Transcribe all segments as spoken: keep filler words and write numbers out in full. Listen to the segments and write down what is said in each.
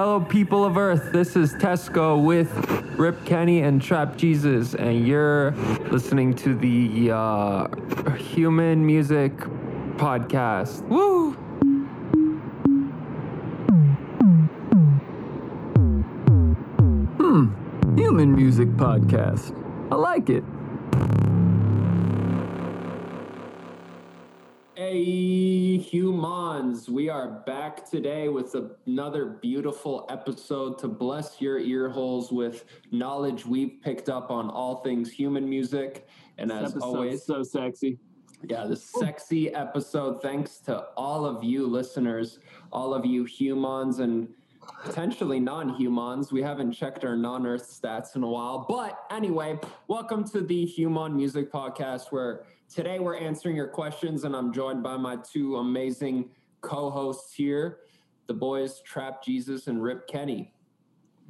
Hello, people of Earth. This is Tesco with Rip Kenny and Trap Jesus, and you're listening to the uh, Human Music Podcast. Woo! Hmm. Human Music Podcast. I like it. Hey, humans, we are back today with another beautiful episode to bless your ear holes with knowledge we've picked up on all things human music. And this as always, so sexy. Yeah, this sexy episode, thanks to all of you listeners, all of you humans and potentially non-humans. We haven't checked our non-Earth stats in a while. But anyway, welcome to the Human Music Podcast, where today we're answering your questions, and I'm joined by my two amazing co-hosts here, the boys Trap Jesus and Rip Kenny.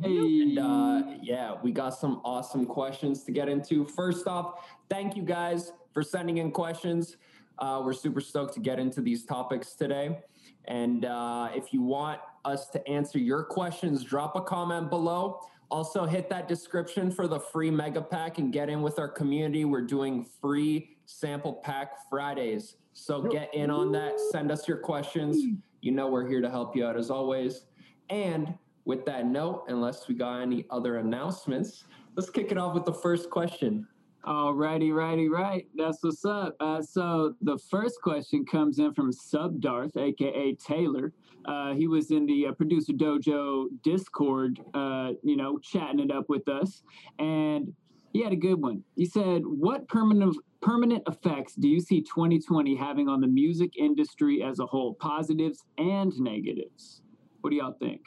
Hey. And uh, yeah, we got some awesome questions to get into. First off, thank you guys for sending in questions. Uh, we're super stoked to get into these topics today. And uh, if you want us to answer your questions, drop a comment below. Also, hit that description for the free mega pack and get in with our community. We're doing free sample pack Fridays. So get in on that. Send us your questions. You know we're here to help you out as always. And with that note, unless we got any other announcements, let's kick it off with the first question. All righty, righty, right. That's what's up. Uh, so the first question comes in from Sub Darth, a k a. Taylor. Uh, he was in the uh, Producer Dojo Discord, uh, you know, chatting it up with us. And he had a good one. He said, what permanent permanent effects do you see twenty twenty having on the music industry as a whole, positives and negatives? What do y'all think?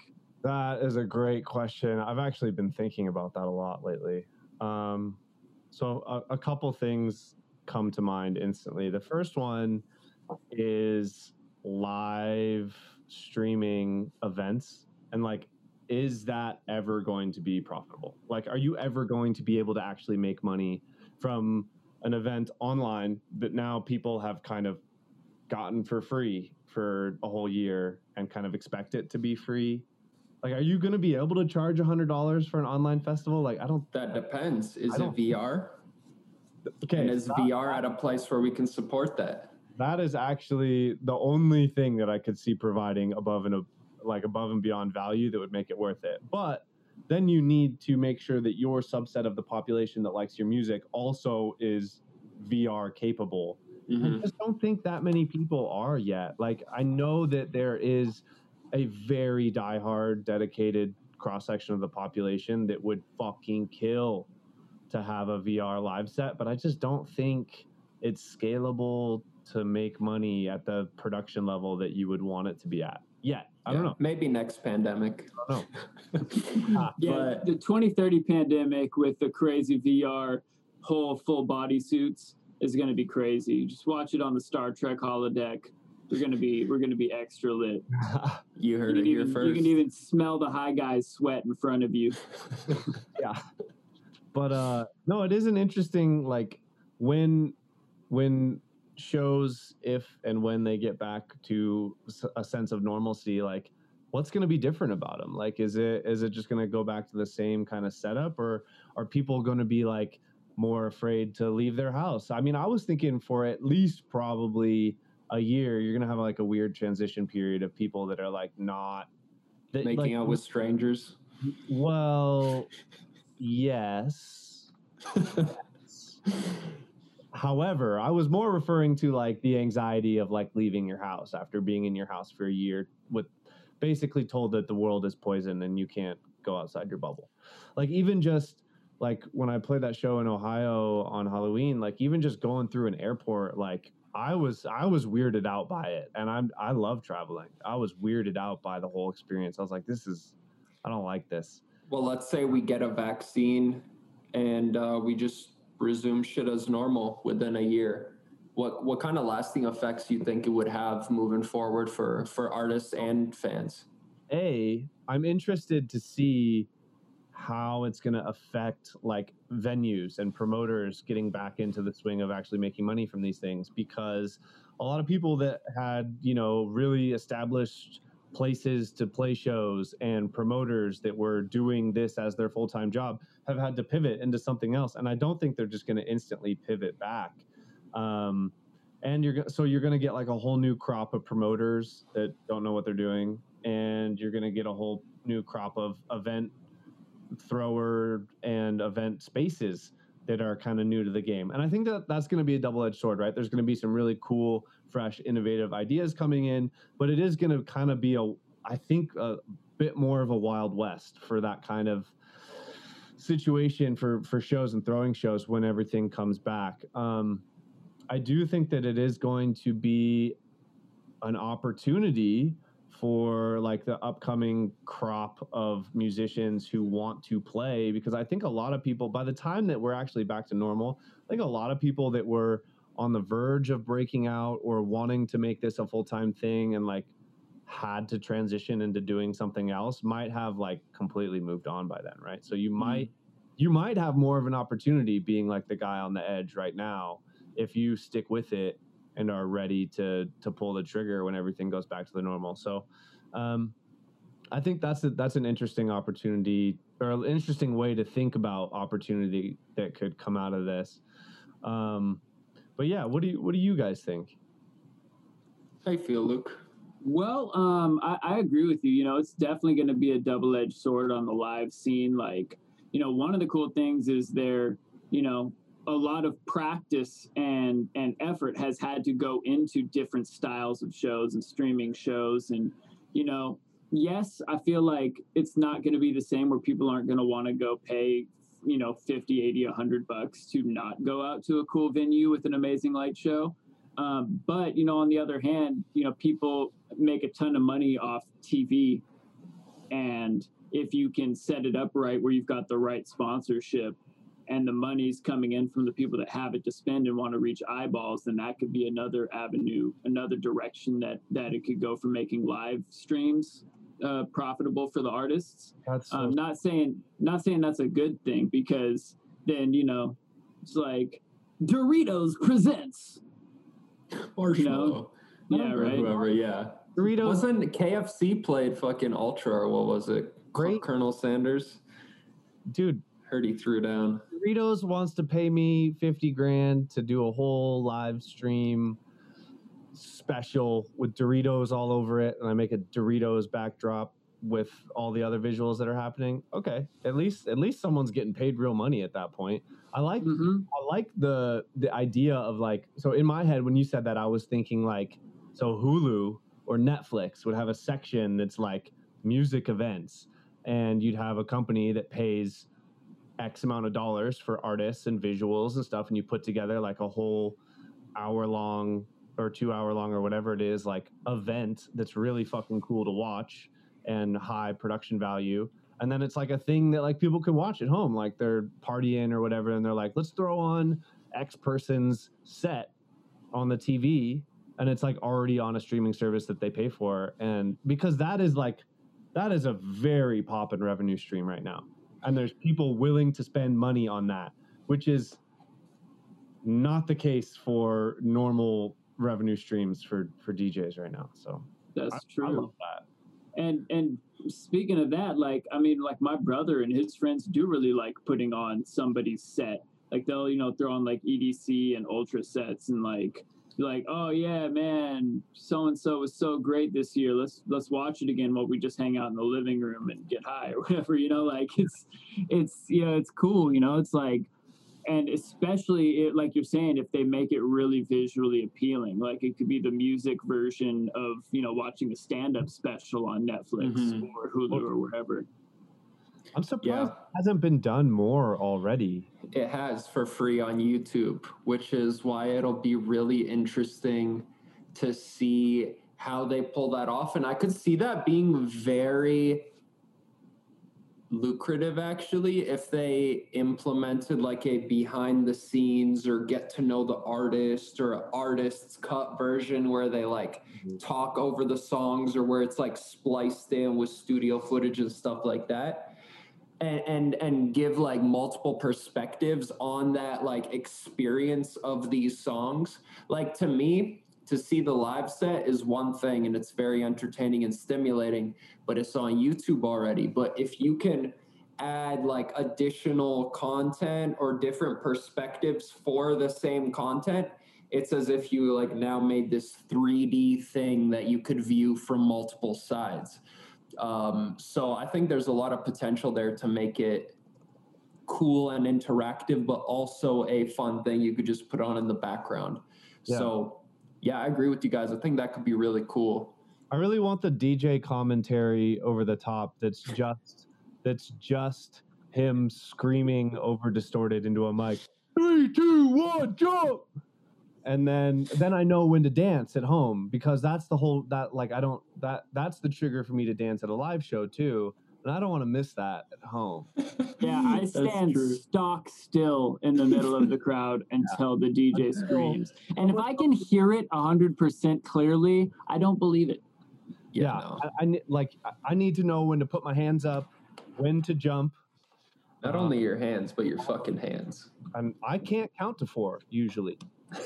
That is a great question. I've actually been thinking about that a lot lately. Um So a, a couple things come to mind instantly. The first one is live streaming events. And like, is that ever going to be profitable? Like, are you ever going to be able to actually make money from an event online that now people have kind of gotten for free for a whole year and kind of expect it to be free? Like, are you going to be able to charge one hundred dollars for an online festival? Like, I don't... That depends. Is it V R? Okay. And is that, V R at a place where we can support that? That is actually the only thing that I could see providing above and like above and beyond value that would make it worth it. But then you need to make sure that your subset of the population that likes your music also is V R capable. Mm-hmm. I just don't think that many people are yet. Like, I know that there is a very diehard, dedicated cross-section of the population that would fucking kill to have a V R live set, but I just don't think it's scalable to make money at the production level that you would want it to be at yet. I yeah, don't know. Maybe next pandemic. I don't know. ah, yeah, but the twenty thirty pandemic with the crazy V R whole full body suits is going to be crazy. Just watch it on the Star Trek holodeck. We're gonna be we're gonna be extra lit. You heard you it even, here first. You can even smell the high guy's sweat in front of you. Yeah, but uh, no, it is an interesting like when when shows, if and when they get back to a sense of normalcy, like what's gonna be different about them? Like, is it is it just gonna go back to the same kind of setup, or are people gonna be like more afraid to leave their house? I mean, I was thinking for at least probably a year, you're going to have like a weird transition period of people that are like not that, making like, out with strangers. Well, yes. yes. However, I was more referring to like the anxiety of like leaving your house after being in your house for a year with basically told that the world is poison and you can't go outside your bubble. Like even just like when I played that show in Ohio on Halloween, like even just going through an airport, like I was I was weirded out by it, and I'm I love traveling. I was weirded out by the whole experience. I was like, this is, I don't like this. Well, let's say we get a vaccine, and uh, we just resume shit as normal within a year. What what kind of lasting effects do you think it would have moving forward for for artists and fans? A, I'm interested to see how it's going to affect like venues and promoters getting back into the swing of actually making money from these things, because a lot of people that had, you know, really established places to play shows and promoters that were doing this as their full-time job have had to pivot into something else. And I don't think they're just going to instantly pivot back. Um, and you're so you're going to get like a whole new crop of promoters that don't know what they're doing. And you're going to get a whole new crop of event thrower and event spaces that are kind of new to the game. And I think that that's going to be a double-edged sword, right? There's going to be some really cool, fresh, innovative ideas coming in, but it is going to kind of be, a, I think, a bit more of a Wild West for that kind of situation for, for shows and throwing shows when everything comes back. Um, I do think that it is going to be an opportunity for like the upcoming crop of musicians who want to play, because I think a lot of people, by the time that we're actually back to normal, I think a lot of people that were on the verge of breaking out or wanting to make this a full-time thing and like had to transition into doing something else might have like completely moved on by then, right? So you mm-hmm. might you might have more of an opportunity being like the guy on the edge right now if you stick with it and are ready to to pull the trigger when everything goes back to the normal. So um, I think that's a, that's an interesting opportunity, or an interesting way to think about opportunity that could come out of this. Um, but yeah, what do you what do you guys think? I feel Luke. Well, um, I, I agree with you. You know, it's definitely going to be a double-edged sword on the live scene. Like, you know, one of the cool things is there, you know, a lot of practice and, and effort has had to go into different styles of shows and streaming shows. And, you know, yes, I feel like it's not going to be the same where people aren't going to want to go pay, you know, fifty, eighty, a hundred bucks to not go out to a cool venue with an amazing light show. Um, but, you know, on the other hand, you know, people make a ton of money off T V, and if you can set it up right where you've got the right sponsorship, and the money's coming in from the people that have it to spend and want to reach eyeballs, then that could be another avenue, another direction that that it could go for making live streams uh, profitable for the artists. That's so um, not saying not saying that's a good thing, because then, you know, it's like Doritos presents or you know, yeah, right, whoever, yeah. Doritos wasn't K F C played fucking Ultra, or what was it? Great Colonel Sanders, dude. Heard he threw down. Doritos wants to pay me fifty grand to do a whole live stream special with Doritos all over it, and I make a Doritos backdrop with all the other visuals that are happening. Okay, at least at least someone's getting paid real money at that point. I like mm-hmm. I like the the idea of like, so in my head when you said that, I was thinking like, so Hulu or Netflix would have a section that's like music events, and you'd have a company that pays X amount of dollars for artists and visuals and stuff, and you put together like a whole hour long or two hour long or whatever it is, like event that's really fucking cool to watch and high production value. And then it's like a thing that like people can watch at home, like they're partying or whatever, and they're like, let's throw on X person's set on the T V, and it's like already on a streaming service that they pay for. And because that is like, that is a very poppin' revenue stream right now. And there's people willing to spend money on that, which is not the case for normal revenue streams for, for D Js right now. So that's I, true. I love that. And and speaking of that, like, I mean, like my brother and his friends do really like putting on somebody's set. Like they'll, you know, throw on like E D C and Ultra sets and like, you're like, oh yeah, man, so-and-so was so great this year. Let's, let's watch it again while we just hang out in the living room and get high or whatever, you know, like it's, it's, you know, it's cool, you know, it's like, and especially it, like you're saying, if they make it really visually appealing, like it could be the music version of, you know, watching a stand-up special on Netflix mm-hmm. or Hulu or wherever. I'm surprised yeah. it hasn't been done more already. It has for free on YouTube, which is why it'll be really interesting to see how they pull that off. And I could see that being very lucrative, actually, if they implemented like a behind the scenes or get to know the artist or an artist's cut version where they like mm-hmm. talk over the songs, or where it's like spliced in with studio footage and stuff like that. And, and and give like multiple perspectives on that like experience of these songs. Like to me, to see the live set is one thing, and it's very entertaining and stimulating, but it's on YouTube already. But if you can add like additional content or different perspectives for the same content, it's as if you like now made this three D thing that you could view from multiple sides. Um, so I think there's a lot of potential there to make it cool and interactive, but also a fun thing you could just put on in the background. Yeah. So yeah, I agree with you guys. I think that could be really cool. I really want the D J commentary over the top that's just that's just him screaming over distorted into a mic. Three, two, one, jump! And then then I know when to dance at home, because that's the whole that like I don't that that's the trigger for me to dance at a live show too. And I don't want to miss that at home. Yeah, I stand stock still in the middle of the crowd until yeah. the D J screams. And if I can hear it one hundred percent clearly, I don't believe it. Yeah, no. I, I, like, I need to know when to put my hands up, when to jump. Not um, only your hands, but your fucking hands. I'm, I can't count to four, usually.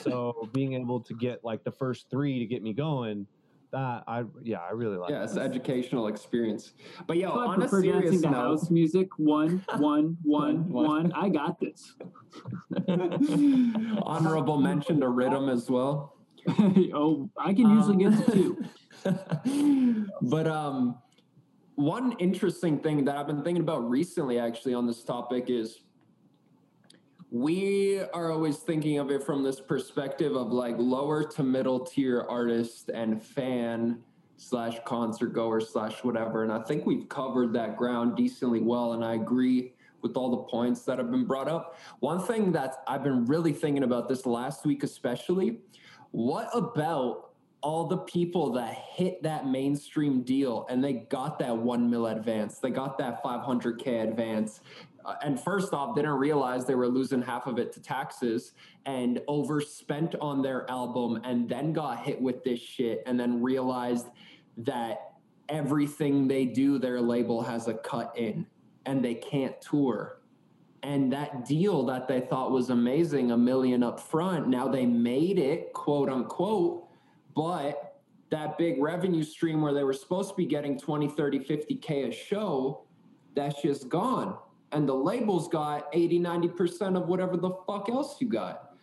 So being able to get, like, the first three to get me going... Uh, I yeah, I really like. Yeah, it's an educational experience. But yo, on a serious note, house music one, one, one, one. I got this. Honorable mention to rhythm as well. oh, I can usually um, get to two. But um, one interesting thing that I've been thinking about recently, actually, on this topic is. We are always thinking of it from this perspective of like lower to middle tier artist and fan slash concert goer slash whatever. And I think we've covered that ground decently well. And I agree with all the points that have been brought up. One thing that I've been really thinking about this last week, especially, what about all the people that hit that mainstream deal and they got that one mil advance, they got that five hundred K advance. And first off, they didn't realize they were losing half of it to taxes and overspent on their album and then got hit with this shit and then realized that everything they do, their label has a cut in and they can't tour. And that deal that they thought was amazing, a million up front, now they made it, quote unquote, but that big revenue stream where they were supposed to be getting twenty, thirty, fifty K a show, that's just gone. And the label's got eighty, ninety percent of whatever the fuck else you got.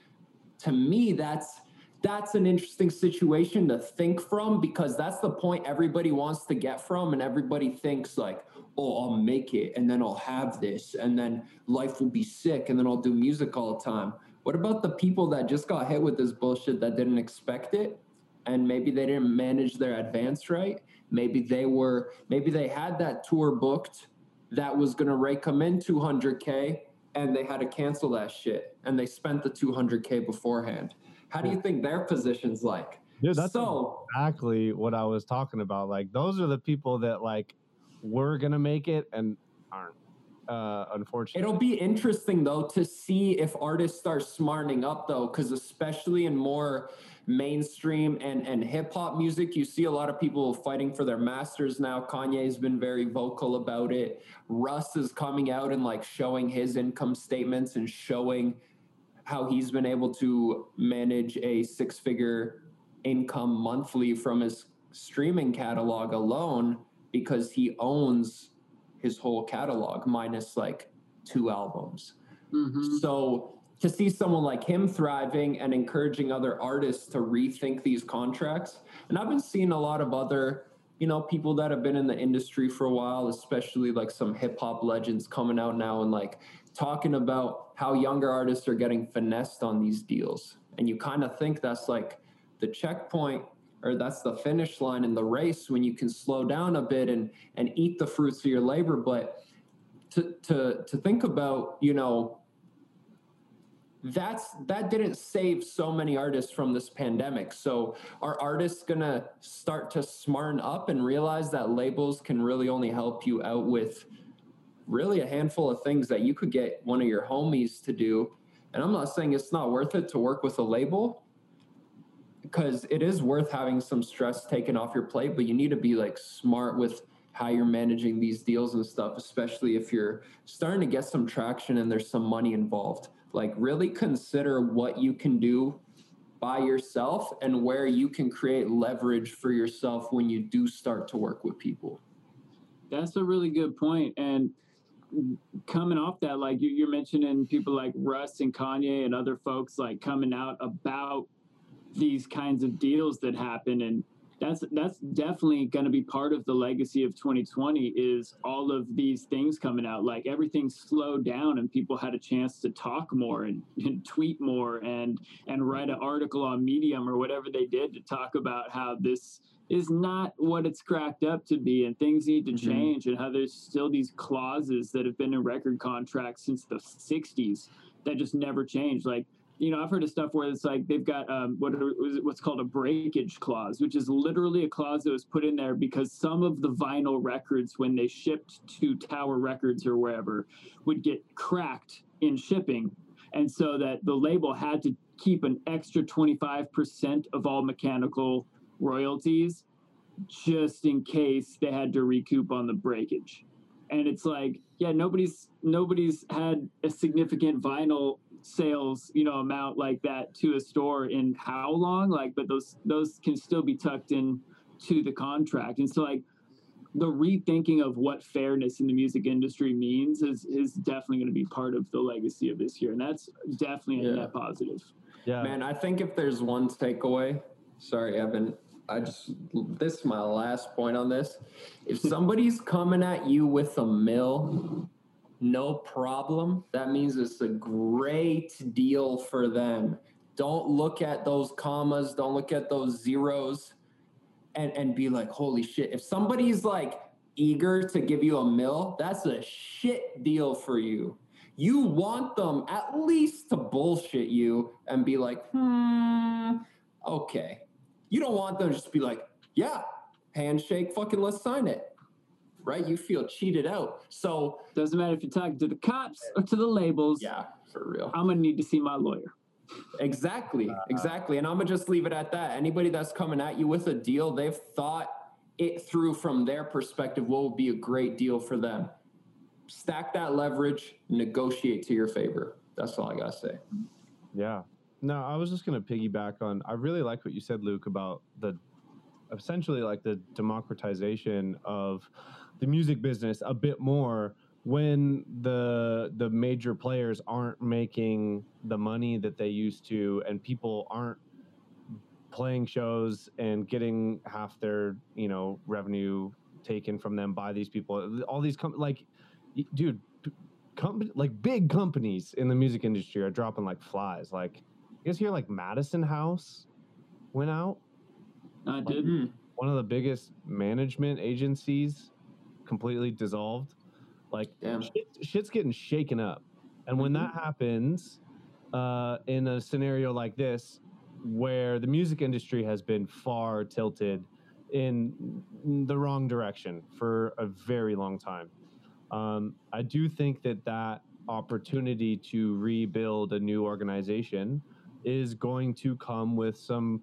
To me, that's that's an interesting situation to think from, because that's the point everybody wants to get from, and everybody thinks like, oh, I'll make it, and then I'll have this, and then life will be sick, and then I'll do music all the time. What about the people that just got hit with this bullshit that didn't expect it, and maybe they didn't manage their advance right? Maybe they were, maybe they had that tour booked, that was going to rake them in two hundred K, and they had to cancel that shit, and they spent the two hundred K beforehand. How do you think their position's like? Dude, that's so, exactly what I was talking about. Like, those are the people that, like, were going to make it and aren't, uh, unfortunately. It'll be interesting, though, to see if artists start smartening up, though, because especially in more mainstream and, and hip-hop music, you see a lot of people fighting for their masters now. Kanye's been very vocal about it. Russ is coming out and like showing his income statements and showing how he's been able to manage a six-figure income monthly from his streaming catalog alone, because he owns his whole catalog minus like two albums. Mm-hmm. So to see someone like him thriving and encouraging other artists to rethink these contracts. And I've been seeing a lot of other, you know, people that have been in the industry for a while, especially like some hip hop legends coming out now and like talking about how younger artists are getting finessed on these deals. And you kind of think that's like the checkpoint, or that's the finish line in the race, when you can slow down a bit and, and eat the fruits of your labor. But to, to, to think about, you know, That's that didn't save so many artists from this pandemic. So are artists going to start to smarten up and realize that labels can really only help you out with really a handful of things that you could get one of your homies to do? And I'm not saying it's not worth it to work with a label, because it is worth having some stress taken off your plate, but you need to be like smart with how you're managing these deals and stuff, especially if you're starting to get some traction and there's some money involved. Like, really consider what you can do by yourself and where you can create leverage for yourself when you do start to work with people. That's a really good point. And coming off that, like you, you're mentioning people like Russ and Kanye and other folks like coming out about these kinds of deals that happen. And that's that's definitely going to be part of the legacy of twenty twenty is all of these things coming out. Like everything slowed down and people had a chance to talk more and, and tweet more and and write an article on Medium or whatever they did to talk about how this is not what it's cracked up to be and things need to mm-hmm. change and how there's still these clauses that have been in record contracts since the sixties that just never changed. Like, you know, I've heard of stuff where it's like they've got um, what was what's called a breakage clause, which is literally a clause that was put in there because some of the vinyl records, when they shipped to Tower Records or wherever, would get cracked in shipping. And so that the label had to keep an extra twenty-five percent of all mechanical royalties just in case they had to recoup on the breakage. And it's like, yeah, nobody's nobody's had a significant vinyl sales, you know, amount like that to a store in how long? Like, but those those can still be tucked in to the contract. And so, like, the rethinking of what fairness in the music industry means is is definitely going to be part of the legacy of this year, and that's definitely a yeah. net positive. Yeah, man. I think if there's one takeaway, sorry, Evan. I just, this is my last point on this. If somebody's coming at you with a mill, no problem. That means it's a great deal for them. Don't look at those commas. Don't look at those zeros and, and be like, holy shit. If somebody's like eager to give you a mill, that's a shit deal for you. You want them at least to bullshit you and be like, hmm, okay. You don't want them to just be like, yeah, handshake, fucking let's sign it, right? You feel cheated out. So doesn't matter if you're talking to the cops or to the labels. Yeah, for real. I'm going to need to see my lawyer. Exactly, uh, exactly. And I'm going to just leave it at that. Anybody that's coming at you with a deal, they've thought it through from their perspective what would be a great deal for them. Stack that leverage, negotiate to your favor. That's all I got to say. Yeah. No, I was just going to piggyback on, I really like what you said, Luke, about the essentially like the democratization of the music business a bit more when the the major players aren't making the money that they used to and people aren't playing shows and getting half their, you know, revenue taken from them by these people. All these, com- like, dude, com- like big companies in the music industry are dropping like flies, like. You guys hear like Madison House went out? I like, didn't. One of the biggest management agencies completely dissolved. Like shit, shit's getting shaken up. And when mm-hmm. that happens uh, in a scenario like this, where the music industry has been far tilted in the wrong direction for a very long time, um, I do think that that opportunity to rebuild a new organization is going to come with some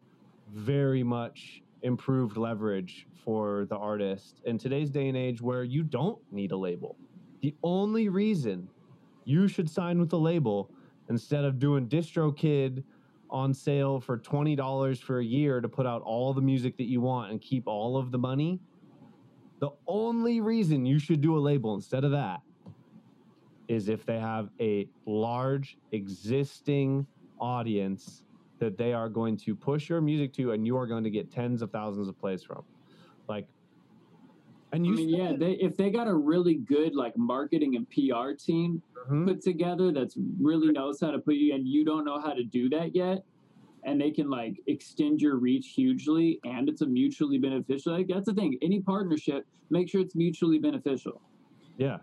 very much improved leverage for the artist in today's day and age where you don't need a label. The only reason you should sign with a label instead of doing DistroKid on sale for twenty dollars for a year to put out all the music that you want and keep all of the money, the only reason you should do a label instead of that is if they have a large existing audience that they are going to push your music to and you are going to get tens of thousands of plays from. Like, and you I mean, yeah, they, if they got a really good like marketing and P R team mm-hmm. put together that's really knows how to put you, and you don't know how to do that yet, and they can like extend your reach hugely and it's a mutually beneficial, like that's the thing, any partnership, make sure it's mutually beneficial. Yeah.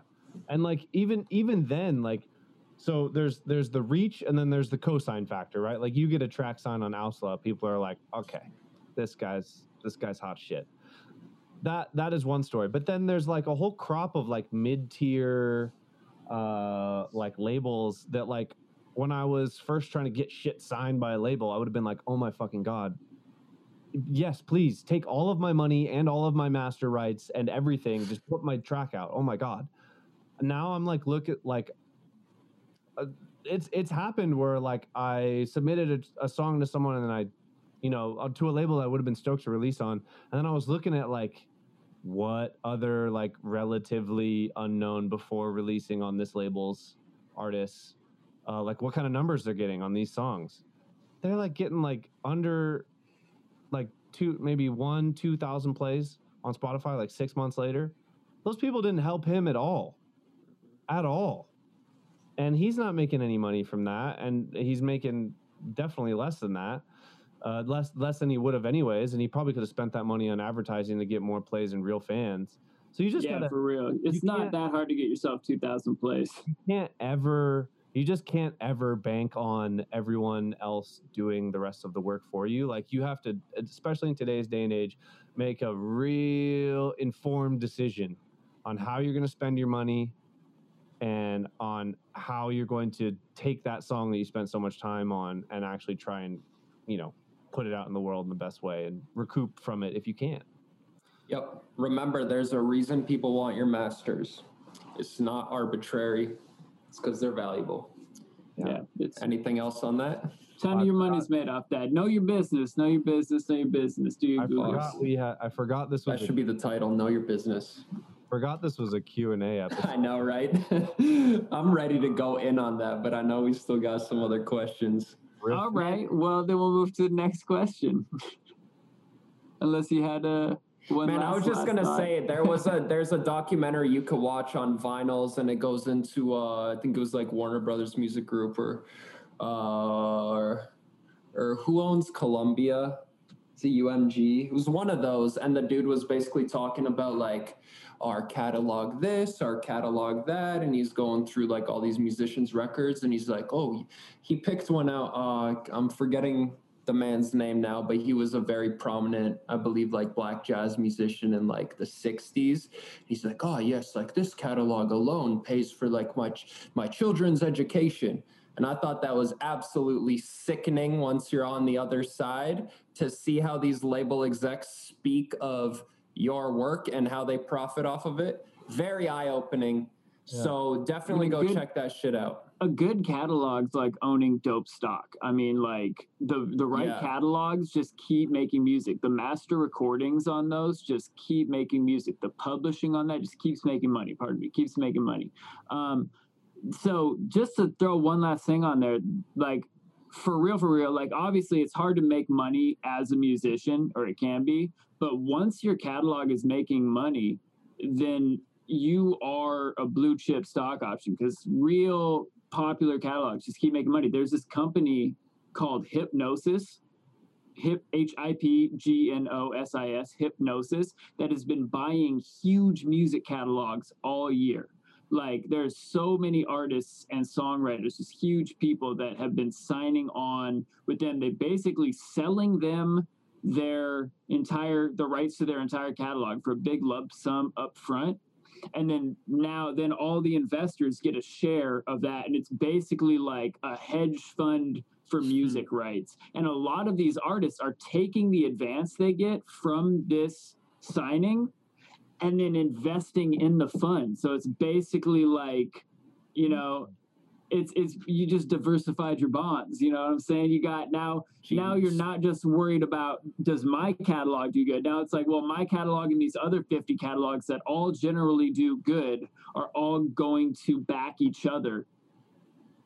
And like, even, even then, like, so there's there's the reach and then there's the cosign factor, right? Like you get a track sign on Ousla, people are like, okay, this guy's this guy's hot shit. That that is one story. But then there's like a whole crop of like mid-tier uh, like labels that like when I was first trying to get shit signed by a label, I would have been like, oh my fucking God. Yes, please take all of my money and all of my master rights and everything. Just put my track out. Oh my God. Now I'm like, look at like, Uh, it's it's happened where like I submitted a, a song to someone, and then I, you know, to a label I would have been stoked to release on, and then I was looking at like what other like relatively unknown before releasing on this label's artists, uh, like what kind of numbers they're getting on these songs. They're like getting like under like two, maybe one, two thousand plays on Spotify like six months later. Those people didn't help him at all, at all. And he's not making any money from that. And he's making definitely less than that, uh, less less than he would have anyways. And he probably could have spent that money on advertising to get more plays and real fans. So you just yeah, gotta, for real. It's not that hard to get yourself two thousand plays. You can't ever, you just can't ever bank on everyone else doing the rest of the work for you. Like you have to, especially in today's day and age, make a real informed decision on how you're going to spend your money, and on how you're going to take that song that you spent so much time on and actually try and, you know, put it out in the world in the best way and recoup from it if you can. Yep. Remember, there's a reason people want your masters. It's not arbitrary. It's because they're valuable. Yeah. yeah it's, Anything else on that? Ton of your money's made off that. Know your business. Know your business. Know your business. Do your I forgot, we had, I forgot this was... That should be the title, Know Your Business. Forgot this was a Q and A episode. I know, right? I'm ready to go in on that, but I know we still got some other questions. Real All right. Well, then we'll move to the next question. Unless you had a one. Man, last, I was just gonna thought. say there was a there's a documentary you could watch on vinyls, and it goes into uh, I think it was like Warner Brothers Music Group or uh, or, or who owns Columbia? It's a U M G. It was one of those, and the dude was basically talking about like, our catalog this, our catalog that, and he's going through like all these musicians' records, and he's like, oh, he picked one out, uh, I'm forgetting the man's name now, but he was a very prominent, I believe, like black jazz musician in like the sixties. He's like, oh yes, like this catalog alone pays for like my, ch- my children's education. And I thought that was absolutely sickening once you're on the other side to see how these label execs speak of your work and how they profit off of it. Very eye-opening. Yeah. So definitely go good, check that shit out. A good catalog's like owning dope stock. I mean, like the, the right yeah. catalogs just keep making music. The master recordings on those just keep making music. The publishing on that just keeps making money. Pardon me, keeps making money. Um, so just to throw one last thing on there, like for real, for real, like obviously it's hard to make money as a musician, or it can be. But once your catalog is making money, then you are a blue chip stock option, because real popular catalogs just keep making money. There's this company called Hipgnosis, Hip, H I P G N O S I S, Hipgnosis, that has been buying huge music catalogs all year. Like there's so many artists and songwriters, just huge people that have been signing on with them. They're basically selling them their entire the rights to their entire catalog for a big lump sum up front, and then now then all the investors get a share of that, and it's basically like a hedge fund for music rights. And a lot of these artists are taking the advance they get from this signing and then investing in the fund. So it's basically like, you know, It's it's you just diversified your bonds, you know what I'm saying? You got now Jeez. now you're not just worried about does my catalog do good. Now it's like, well, my catalog and these other fifty catalogs that all generally do good are all going to back each other.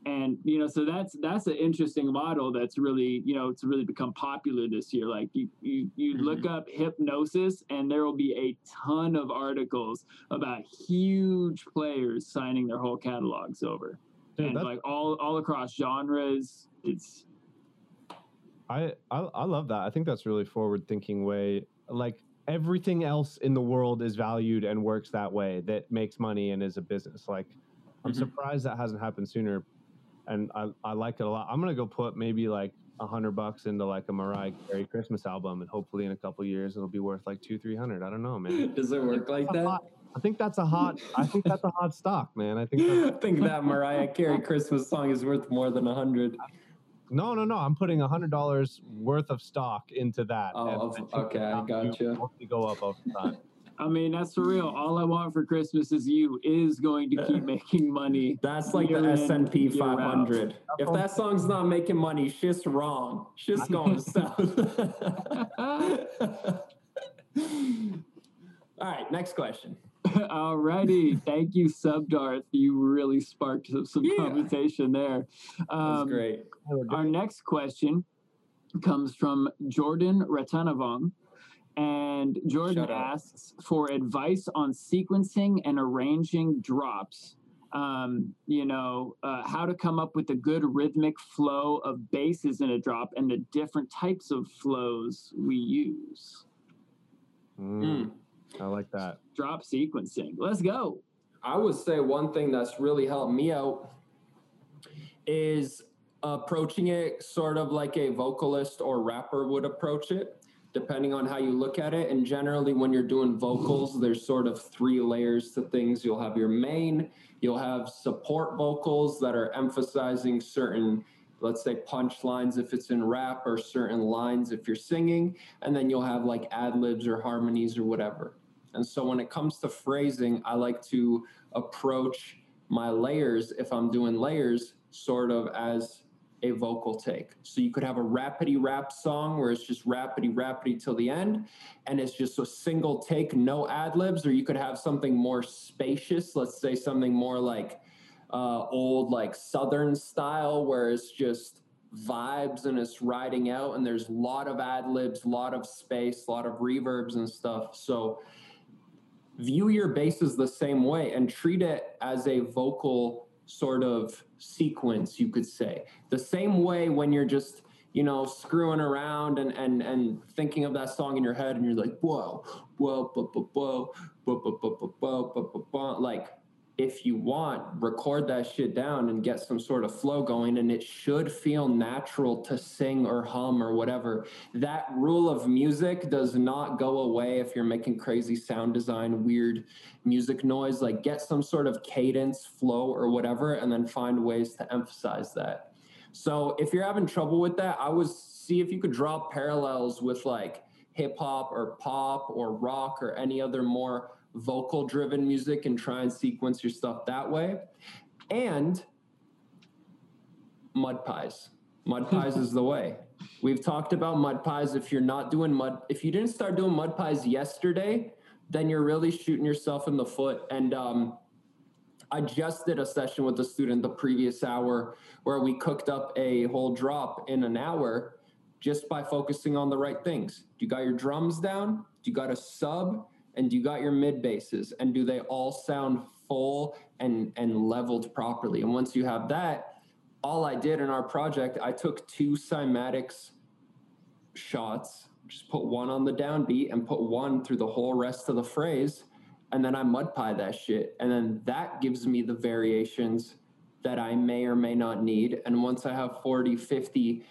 And you know, so that's that's an interesting model that's really, you know, it's really become popular this year. Like you you, you mm-hmm. look up Hipgnosis, and there will be a ton of articles about huge players signing their whole catalogs over. Dude, and like all, all across genres, it's. I, I I love that. I think that's really forward-thinking way. Like everything else in the world is valued and works that way. That makes money and is a business. Like I'm mm-hmm. surprised that hasn't happened sooner. And I, I like it a lot. I'm gonna go put maybe like a hundred bucks into like a Mariah Carey Christmas album, and hopefully in a couple years it'll be worth like two three hundred. I don't know, man. Does it work like that? Lot. I think that's a hot. I think that's a hot stock, man. I think. That's, I think that Mariah Carey Christmas song is worth more than a hundred. No, no, no. I'm putting a hundred dollars worth of stock into that. Oh, okay, I gotcha. Go up over time. I mean, that's for real. All I Want for Christmas Is You is going to keep making money. That's like the S and P five hundred. If that song's not making money, shit's wrong. Shit's going south. All right, next question. Alrighty. Thank you, Sub Darth. You really sparked some yeah. conversation there. Um, that was great. Our next question comes from Jordan Ratanavong. And Jordan asks for advice on sequencing and arranging drops. Um, you know, uh, how to come up with a good rhythmic flow of basses in a drop and the different types of flows we use. Mm, mm. I like that. Drop sequencing. Let's go. I would say one thing that's really helped me out is approaching it sort of like a vocalist or rapper would approach it, depending on how you look at it. And generally when you're doing vocals, there's sort of three layers to things. You'll have your main, you'll have support vocals that are emphasizing certain, let's say, punch lines if it's in rap, or certain lines if you're singing. And then you'll have like ad-libs or harmonies or whatever. And so when it comes to phrasing, I like to approach my layers, if I'm doing layers, sort of as a vocal take. So you could have a rapidy rap song where it's just rapidy rapidy till the end, and it's just a single take, no ad libs. Or you could have something more spacious, let's say something more like uh, old, like Southern style, where it's just vibes and it's riding out, and there's a lot of ad libs, a lot of space, a lot of reverbs and stuff. So view your basses the same way and treat it as a vocal sort of sequence, you could say. The same way when you're just, you know, screwing around and and and thinking of that song in your head, and you're like, whoa, whoa, whoa, whoa, whoa, whoa, whoa, whoa, like, if you want, record that shit down and get some sort of flow going, and it should feel natural to sing or hum or whatever. That rule of music does not go away if you're making crazy sound design, weird music noise. Like, get some sort of cadence, flow, or whatever, and then find ways to emphasize that. So if you're having trouble with that, I would see if you could draw parallels with like hip hop or pop or rock or any other more vocal driven music, and try and sequence your stuff that way. And mud pies. Mud pies is the way. We've talked about mud pies. If you're not doing mud, if you didn't start doing mud pies yesterday, then you're really shooting yourself in the foot. And um, I just did a session with a student the previous hour where we cooked up a whole drop in an hour just by focusing on the right things. You got your drums down, you got a sub, and you got your mid basses, and do they all sound full and, and leveled properly? And once you have that, all I did in our project, I took two Cymatics shots, just put one on the downbeat and put one through the whole rest of the phrase, and then I mud pie that shit. And then that gives me the variations that I may or may not need. And once I have forty, fifty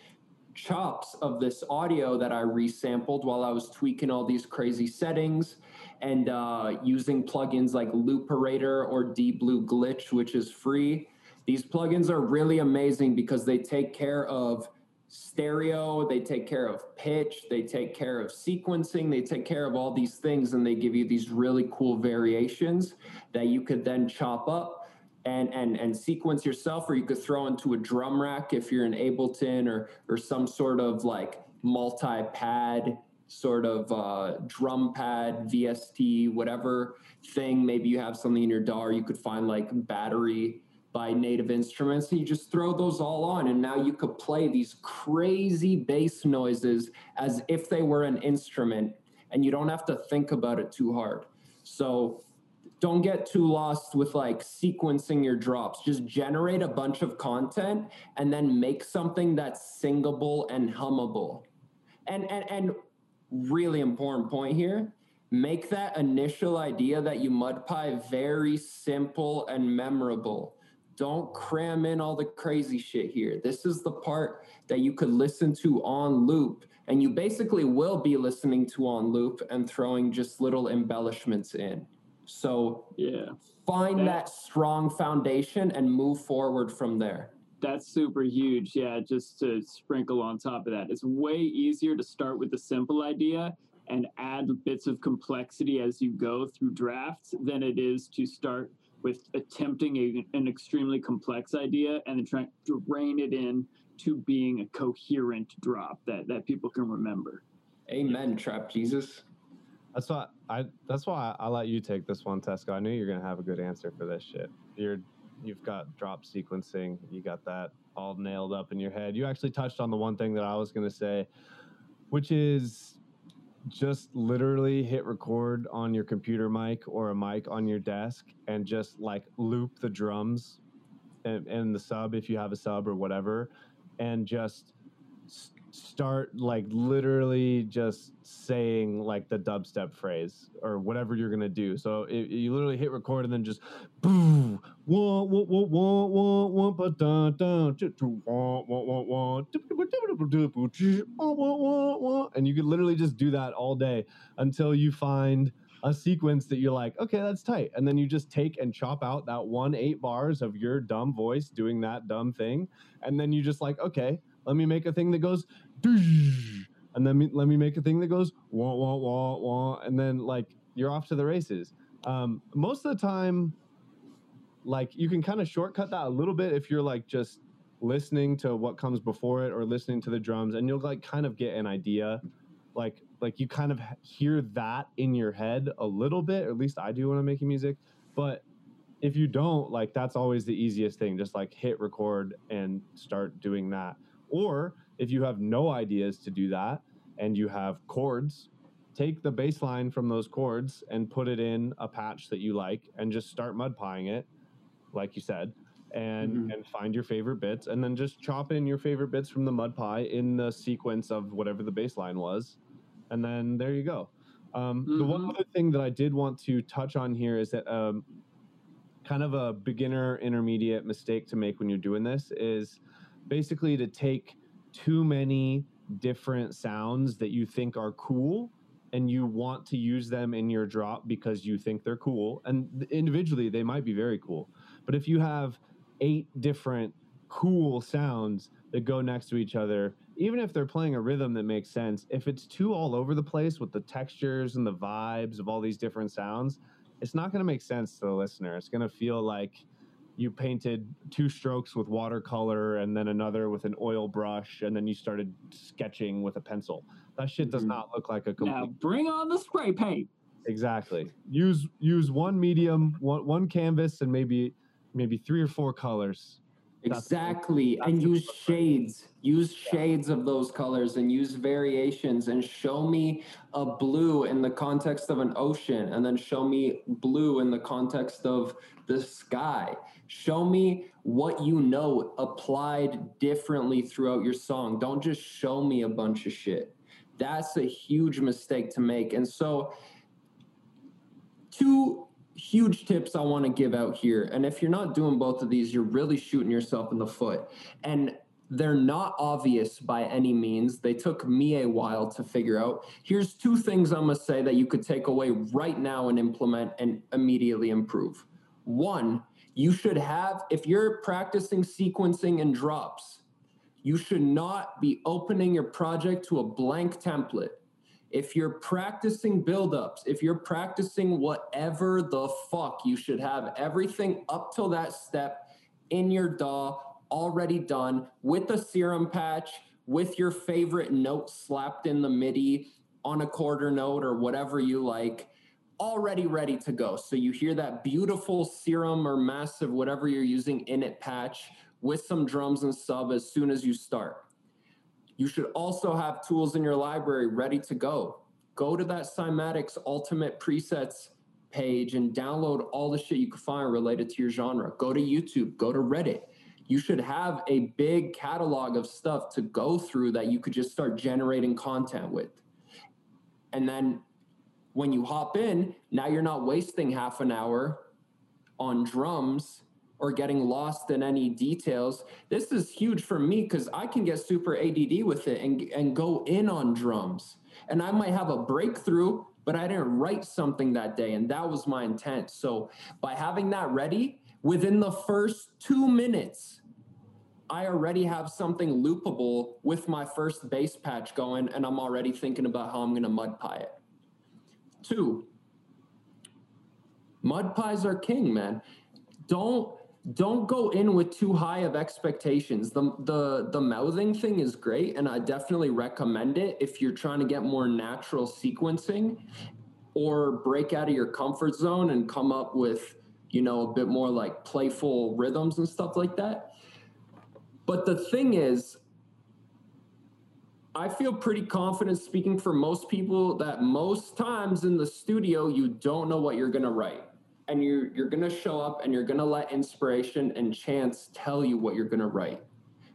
chops of this audio that I resampled while I was tweaking all these crazy settings, and uh, using plugins like Looperator or D Blue Glitch, which is free. These plugins are really amazing because they take care of stereo, they take care of pitch, they take care of sequencing, they take care of all these things, and they give you these really cool variations that you could then chop up and and and sequence yourself, or you could throw into a drum rack if you're in Ableton or or some sort of like multi-pad sort of uh, drum pad, V S T, whatever thing. Maybe you have something in your D A W, you could find like Battery by Native Instruments, and you just throw those all on, and now you could play these crazy bass noises as if they were an instrument, and you don't have to think about it too hard. So don't get too lost with like sequencing your drops. Just generate a bunch of content and then make something that's singable and hummable. And, and, and, really important point here, make that initial idea that you mud pie very simple and memorable. Don't cram in all the crazy shit here. This is the part that you could listen to on loop, and you basically will be listening to on loop and throwing just little embellishments in. So yeah, find that, that strong foundation and move forward from there. That's super huge. Yeah, just to sprinkle on top of that, it's way easier to start with the simple idea and add bits of complexity as you go through drafts than it is to start with attempting a, an extremely complex idea and then trying to rein it in to being a coherent drop that, that people can remember. Amen, Trap Jesus. That's why I. That's why I, I let you take this one, Tesco. I knew you were gonna have a good answer for this shit. You're, you've got drop sequencing. You got that all nailed up in your head. You actually touched on the one thing that I was gonna say, which is just literally hit record on your computer mic or a mic on your desk and just like loop the drums and, and the sub if you have a sub or whatever, and just st- start like literally just saying like the dubstep phrase or whatever you're gonna do. So it, you literally hit record and then just boom, wah wah wah wah wah wah ba da da wah wah wah wah wah wah, and you could literally just do that all day until you find a sequence that you're like, okay, that's tight, and then you just take and chop out that one eight bars of your dumb voice doing that dumb thing, and then you just like, okay, let me make a thing that goes, and then me, let me make a thing that goes, wah, wah, wah, wah, and then, like, you're off to the races. Um, most of the time, like, you can kind of shortcut that a little bit if you're, like, just listening to what comes before it or listening to the drums, and you'll, like, kind of get an idea. Like, like you kind of hear that in your head a little bit, or at least I do when I'm making music, but if you don't, like, that's always the easiest thing. Just, like, hit record and start doing that. Or if you have no ideas to do that and you have chords, take the bass line from those chords and put it in a patch that you like and just start mud pieing it, like you said, and, mm-hmm. and find your favorite bits and then just chop in your favorite bits from the mud pie in the sequence of whatever the bass line was. And then there you go. Um, mm-hmm. The one other thing that I did want to touch on here is that um, kind of a beginner intermediate mistake to make when you're doing this is basically to take too many different sounds that you think are cool and you want to use them in your drop because you think they're cool. And individually, they might be very cool. But if you have eight different cool sounds that go next to each other, even if they're playing a rhythm that makes sense, if it's too all over the place with the textures and the vibes of all these different sounds, it's not going to make sense to the listener. It's going to feel like you painted two strokes with watercolor and then another with an oil brush, and then you started sketching with a pencil. That shit does not look like a complete... Now bring on the spray paint. Exactly. Use use one medium, one, one canvas, and maybe maybe three or four colors. Exactly. That's, that's and use shades. Use shades of those colors and use variations, and show me a blue in the context of an ocean, and then show me blue in the context of the sky. Show me what you know applied differently throughout your song. Don't just show me a bunch of shit. That's a huge mistake to make. And so two huge tips I want to give out here. And if you're not doing both of these, you're really shooting yourself in the foot. And they're not obvious by any means. They took me a while to figure out. Here's two things I'm going to say that you could take away right now and implement and immediately improve. One, you should have, if you're practicing sequencing and drops, you should not be opening your project to a blank template. If you're practicing buildups, if you're practicing whatever the fuck, you should have everything up till that step in your D A W already done with a serum patch, with your favorite note slapped in the MIDI on a quarter note or whatever you like, already ready to go. So you hear that beautiful serum or massive, whatever you're using in it patch with some drums and sub as soon as you start. You should also have tools in your library ready to go. Go to that Cymatics Ultimate Presets page and download all the shit you can find related to your genre. Go to YouTube, go to Reddit. You should have a big catalog of stuff to go through that you could just start generating content with. And then when you hop in, now you're not wasting half an hour on drums or getting lost in any details. This is huge for me because I can get super A D D with it and, and go in on drums. And I might have a breakthrough, but I didn't write something that day, and that was my intent. So by having that ready, within the first two minutes, I already have something loopable with my first bass patch going, and I'm already thinking about how I'm gonna mud pie it. Two, mud pies are king, man. Don't don't go in with too high of expectations. The the the mouthing thing is great, and I definitely recommend it if you're trying to get more natural sequencing or break out of your comfort zone and come up with, you know, a bit more like playful rhythms and stuff like that. But the thing is, I feel pretty confident speaking for most people that most times in the studio, you don't know what you're going to write. And you're, you're going to show up and you're going to let inspiration and chance tell you what you're going to write.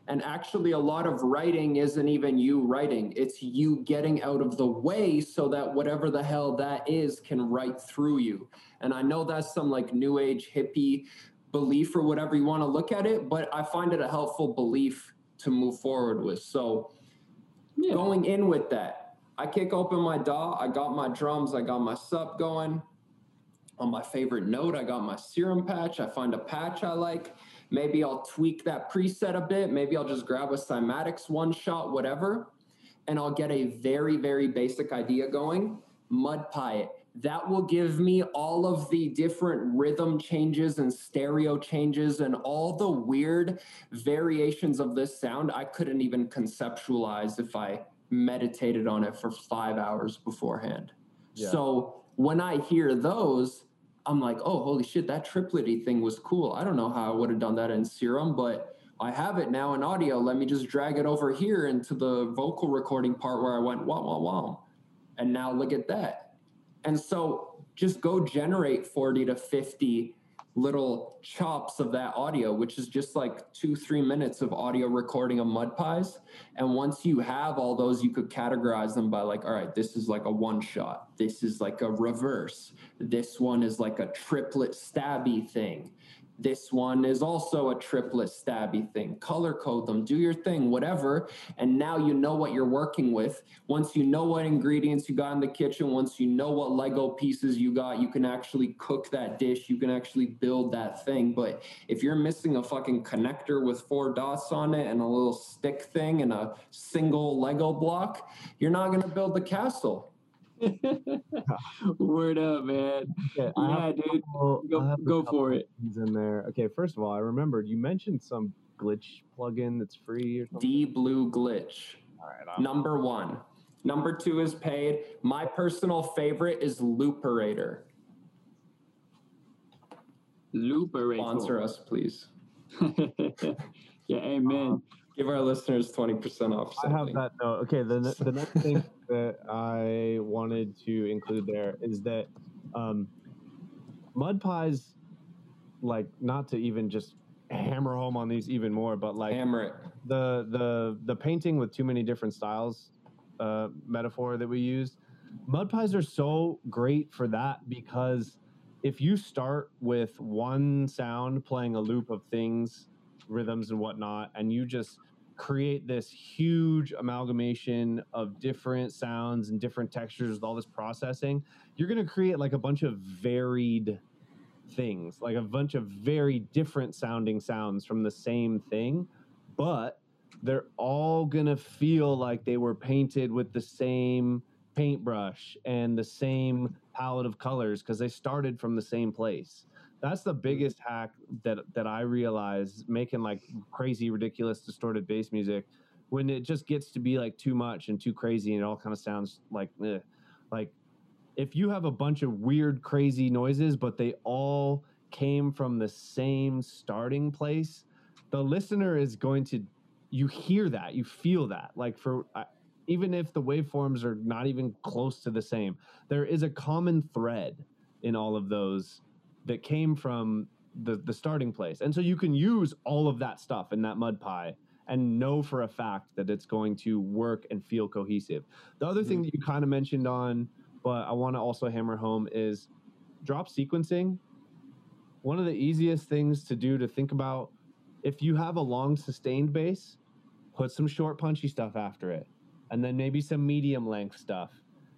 And actually, a lot of writing isn't even you writing. It's you getting out of the way so that whatever the hell that is can write through you. And I know that's some like new age hippie belief or whatever you want to look at it, but I find it a helpful belief to move forward with. So yeah. Going in with that, I kick open my D A W, I got my drums, I got my sup going. On my favorite note, I got my Serum patch. I find a patch I like. Maybe I'll tweak that preset a bit. Maybe I'll just grab a Cymatics one shot, whatever. And I'll get a very, very basic idea going. Mud pie it. That will give me all of the different rhythm changes and stereo changes and all the weird variations of this sound I couldn't even conceptualize if I meditated on it for five hours beforehand. Yeah. So when I hear those, I'm like, oh, holy shit, that triplety thing was cool. I don't know how I would have done that in Serum, but I have it now in audio. Let me just drag it over here into the vocal recording part where I went, wah, wah, wah. And now look at that. And so just go generate forty to fifty little chops of that audio, which is just like two, three minutes of audio recording of mud pies. And once you have all those, you could categorize them by like, all right, this is like a one shot. This is like a reverse. This one is like a triplet stabby thing. This one is also a triplet stabby thing. Color code them, do your thing, whatever. And now you know what you're working with. Once you know what ingredients you got in the kitchen, once you know what Lego pieces you got, you can actually cook that dish. You can actually build that thing. But if you're missing a fucking connector with four dots on it and a little stick thing and a single Lego block, you're not going to build the castle. Word up, man. Okay, yeah, dude. Couple, go go for it. In there. Okay, first of all, I remembered you mentioned some glitch plugin that's free or something. D Blue Glitch. All right. I'm... Number one. Number two is paid. My personal favorite is Looperator. Looperator. Sponsor us, please. Yeah, amen. Um, Give our listeners twenty percent off something. I have that note. Okay, the the next thing that I wanted to include there is that um, mud pies, like, not to even just hammer home on these even more, but like hammer it. The the the painting with too many different styles uh, metaphor that we used. Mud pies are so great for that because if you start with one sound playing a loop of things, rhythms and whatnot, and you just create this huge amalgamation of different sounds and different textures with all this processing, you're going to create like a bunch of varied things, like a bunch of very different sounding sounds from the same thing, but they're all going to feel like they were painted with the same paintbrush and the same palette of colors because they started from the same place. That's the biggest hack that that I realized, making like crazy, ridiculous, distorted bass music, when it just gets to be like too much and too crazy and it all kind of sounds like, eh. Like if you have a bunch of weird, crazy noises, but they all came from the same starting place, the listener is going to, you hear that, you feel that. Like for, I, even if the waveforms are not even close to the same, there is a common thread in all of those that came from the, the starting place. And so you can use all of that stuff in that mud pie and know for a fact that it's going to work and feel cohesive. The other mm-hmm. thing that you kind of mentioned on, but I want to also hammer home, is drop sequencing. One of the easiest things to do to think about, if you have a long sustained bass, put some short punchy stuff after it, and then maybe some medium length stuff,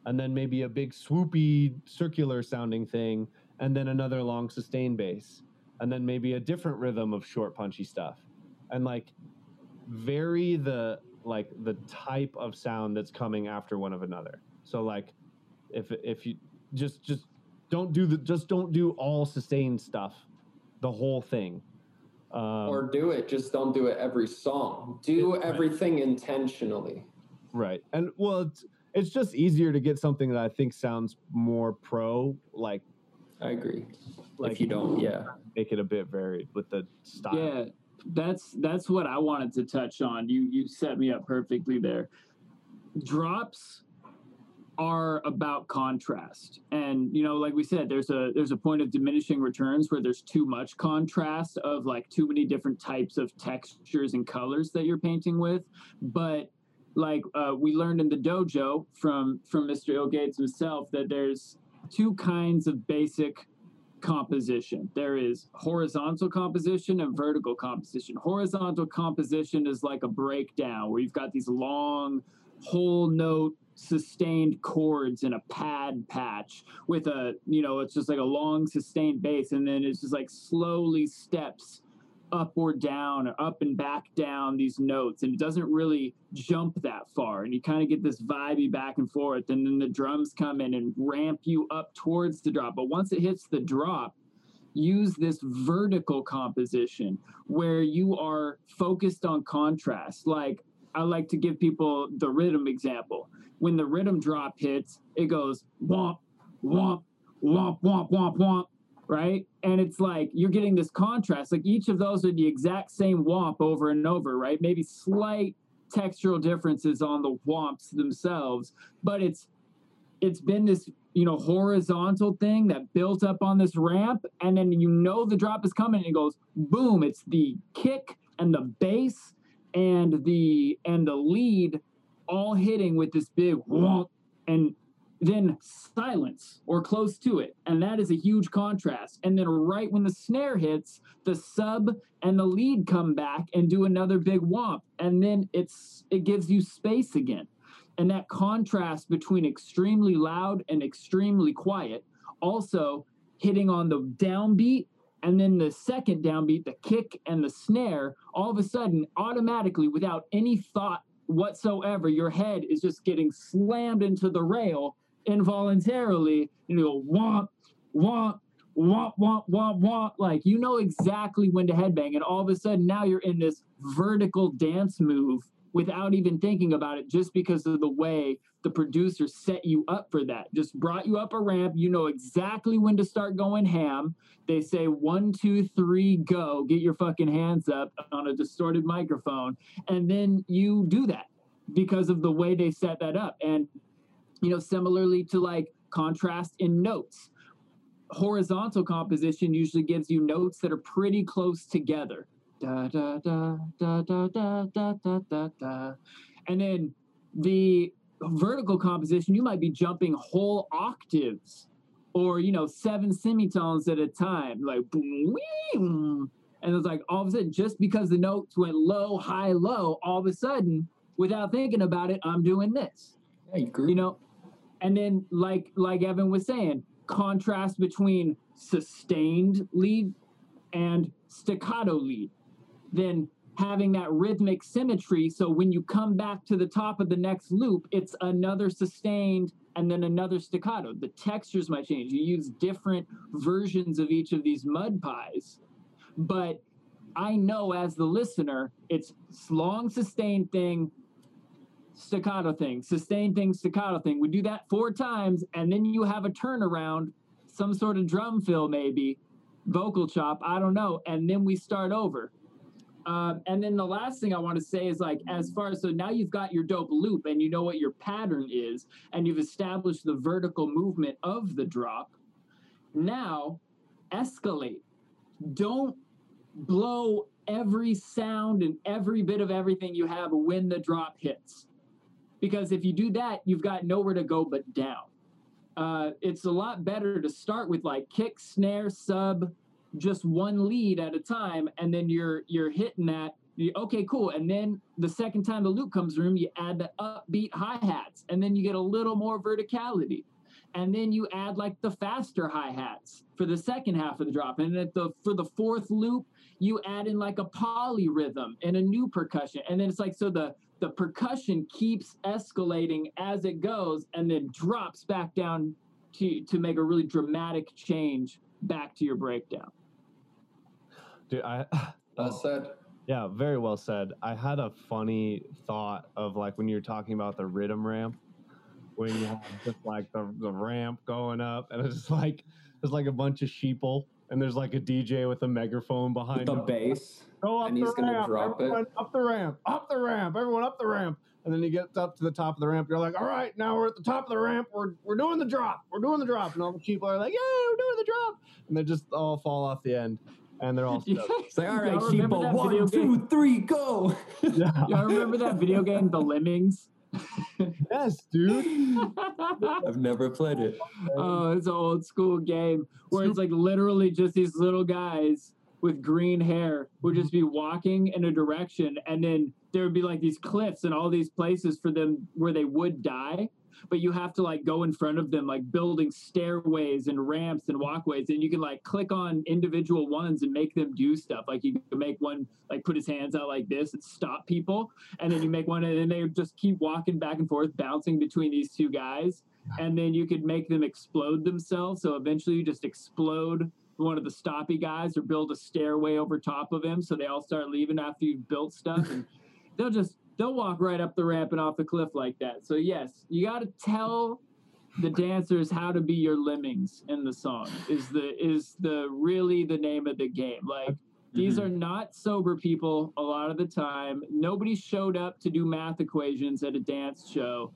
and then maybe a big swoopy circular sounding thing, and then another long sustained bass, and then maybe a different rhythm of short punchy stuff, and like vary the like the type of sound that's coming after one of another. So like if if you just just don't do the just don't do all sustained stuff, the whole thing. Um, or do it, just don't do it every song. Do it, everything right. intentionally. Right. And well, it's, it's just easier to get something that I think sounds more pro, like I agree. Like if you don't, yeah. Make it a bit varied with the style. Yeah, that's that's what I wanted to touch on. You you set me up perfectly there. Drops are about contrast. And, you know, like we said, there's a there's a point of diminishing returns where there's too much contrast of like too many different types of textures and colors that you're painting with. But like uh, we learned in the dojo from from Mister Ilgates himself that there's two kinds of basic composition. There is horizontal composition and vertical composition. Horizontal composition is like a breakdown where you've got these long whole note sustained chords in a pad patch with a, you know, it's just like a long sustained bass, and then it's just like slowly steps up or down or up and back down these notes, and it doesn't really jump that far, and you kind of get this vibey back and forth, and then the drums come in and ramp you up towards the drop. But once it hits the drop, use this vertical composition where you are focused on contrast. Like I like to give people the rhythm example. When the rhythm drop hits, it goes womp womp womp womp womp womp, right? And it's like you're getting this contrast. Like each of those are the exact same womp over and over, right? Maybe slight textural differences on the womps themselves, but it's it's been this, you know, horizontal thing that built up on this ramp, and then you know the drop is coming, and it goes boom. It's the kick and the bass and the and the lead all hitting with this big womp, and then silence or close to it, and that is a huge contrast. And then right when the snare hits, the sub and the lead come back and do another big womp, and then it's it gives you space again. And that contrast between extremely loud and extremely quiet, also hitting on the downbeat, and then the second downbeat, the kick and the snare, all of a sudden automatically without any thought whatsoever, your head is just getting slammed into the rail involuntarily, and you go womp, womp, womp, womp, womp, womp, like you know exactly when to headbang, and all of a sudden now you're in this vertical dance move without even thinking about it, just because of the way the producer set you up for that. Just brought you up a ramp, you know exactly when to start going ham. They say one, two, three, go, get your fucking hands up on a distorted microphone, and then you do that because of the way they set that up. And you know, similarly to like contrast in notes, horizontal composition usually gives you notes that are pretty close together. Da, da, da, da, da, da, da, da, da. And then the vertical composition, you might be jumping whole octaves or, you know, seven semitones at a time, like, and it's like all of a sudden, just because the notes went low, high, low, all of a sudden, without thinking about it, I'm doing this. I agree. You know, and then like like Evan was saying, contrast between sustained lead and staccato lead, then having that rhythmic symmetry, so when you come back to the top of the next loop, it's another sustained and then another staccato. The textures might change. You use different versions of each of these mud pies, but I know as the listener, it's long sustained thing, staccato thing, sustained thing, staccato thing. We do that four times, and then you have a turnaround, some sort of drum fill maybe, vocal chop, I don't know, and then we start over. Um, and then the last thing I want to say is like, as far as, so now you've got your dope loop and you know what your pattern is, and you've established the vertical movement of the drop. Now, escalate. Don't blow every sound and every bit of everything you have when the drop hits. Because if you do that, you've got nowhere to go but down. Uh, it's a lot better to start with like kick, snare, sub, just one lead at a time, and then you're you're hitting that. You, okay, cool. And then the second time the loop comes through, you add the upbeat hi-hats, and then you get a little more verticality. And then you add like the faster hi-hats for the second half of the drop. And at the for the fourth loop, you add in like a polyrhythm and a new percussion. And then it's like, so the the percussion keeps escalating as it goes, and then drops back down to to make a really dramatic change back to your breakdown. Dude, I well said. Yeah, very well said. I had a funny thought of like when you were talking about the rhythm ramp, when you have just like the, the ramp going up, and it's like there's like a bunch of sheeple, and there's like a D J with a megaphone behind with the bass. Go up and the he's ramp. Gonna drop everyone it. Up the ramp, up the ramp, everyone up the ramp. And then you get up to the top of the ramp. You're like, all right, now we're at the top of the ramp. We're we're doing the drop. We're doing the drop. And all the people are like, yeah, we're doing the drop. And they just all fall off the end. And they're all stuck. It's like, all right, sheeple, one, two, three, go. Yeah. Y'all remember that video game, The Lemmings? Yes, dude. I've never played it. Oh, it's an old school game where it's like literally just these little guys with green hair would just be walking in a direction, and then there would be like these cliffs and all these places for them where they would die. But you have to like go in front of them, like building stairways and ramps and walkways. And you can like click on individual ones and make them do stuff. Like you can make one, like put his hands out like this and stop people. And then you make one and then they just keep walking back and forth, bouncing between these two guys. And then you could make them explode themselves. So eventually you just explode one of the stoppy guys or build a stairway over top of him. So they all start leaving after you've built stuff. And they'll just... They'll walk right up the ramp and off the cliff like that. So, yes, you got to tell the dancers how to be your lemmings in the song is the is the really the name of the game. Like, mm-hmm. These are not sober people a lot of the time. Nobody showed up to do math equations at a dance show.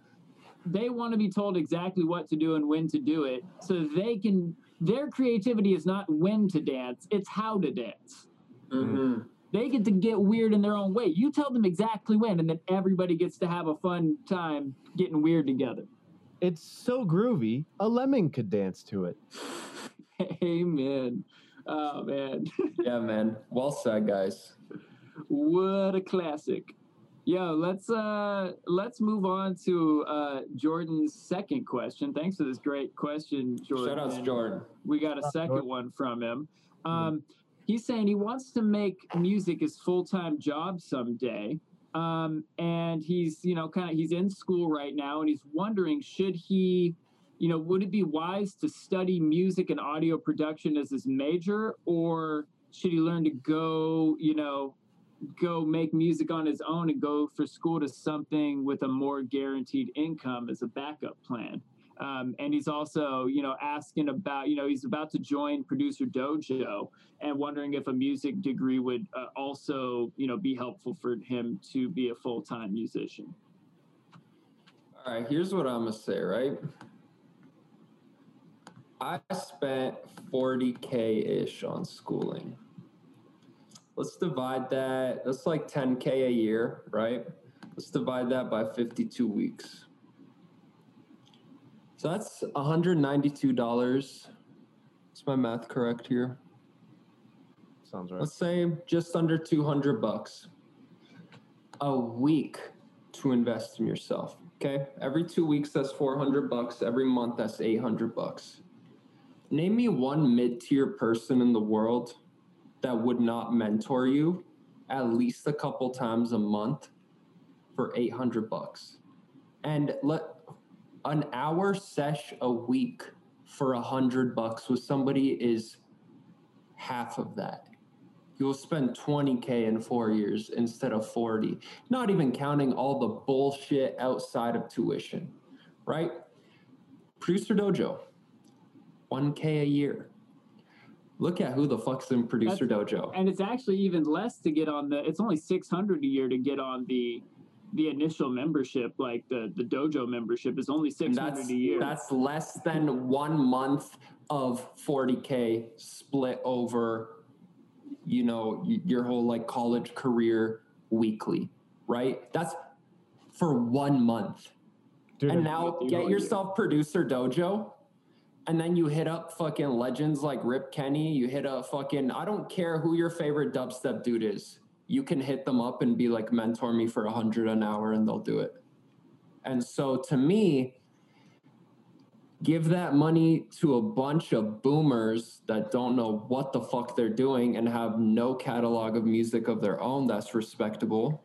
They want to be told exactly what to do and when to do it so they can – their creativity is not when to dance. It's how to dance. Mm-hmm. They get to get weird in their own way. You tell them exactly when, and then everybody gets to have a fun time getting weird together. It's so groovy, a lemming could dance to it. Amen. Oh, man. Yeah, man. Well said, guys. What a classic. Yo, let's uh, let's move on to uh, Jordan's second question. Thanks for this great question, Jordan. Shout out to Jordan. We got a second one from him. Um, yeah. He's saying he wants to make music his full-time job someday. Um, and he's, you know, kind of, he's in school right now and he's wondering, should he, you know, would it be wise to study music and audio production as his major, or should he learn to go, you know, go make music on his own and go for school to something with a more guaranteed income as a backup plan? Um, and he's also, you know, asking about, you know, he's about to join Producer Dojo and wondering if a music degree would uh, also, you know, be helpful for him to be a full-time musician. All right, here's what I'm going to say, right? I spent forty K-ish on schooling. Let's divide that. That's like ten K a year, right? Let's divide that by fifty-two weeks. So that's one hundred ninety-two dollars. Is my math correct here? Sounds right. Let's say just under two hundred bucks a week to invest in yourself. Okay. Every two weeks, that's four hundred bucks. Every month, that's eight hundred bucks. Name me one mid-tier person in the world that would not mentor you at least a couple times a month for eight hundred bucks. And let... An hour sesh a week for a hundred bucks with somebody is half of that. You'll spend twenty K in four years instead of forty, not even counting all the bullshit outside of tuition, right? Producer Dojo, one K a year. Look at who the fuck's in Producer That's, Dojo. And it's actually even less to get on the, it's only six hundred a year to get on the, the initial membership, like the, the dojo membership, is only six hundred dollars a year. That's less than one month of forty K split over, you know, your whole like college career weekly, right? That's for one month. Dude, and now get yourself Producer Dojo. And then you hit up fucking legends like Rip Kenny. You hit up fucking, I don't care who your favorite dubstep dude is. You can hit them up and be like, mentor me for a hundred an hour and they'll do it. And so to me, give that money to a bunch of boomers that don't know what the fuck they're doing and have no catalog of music of their own that's respectable,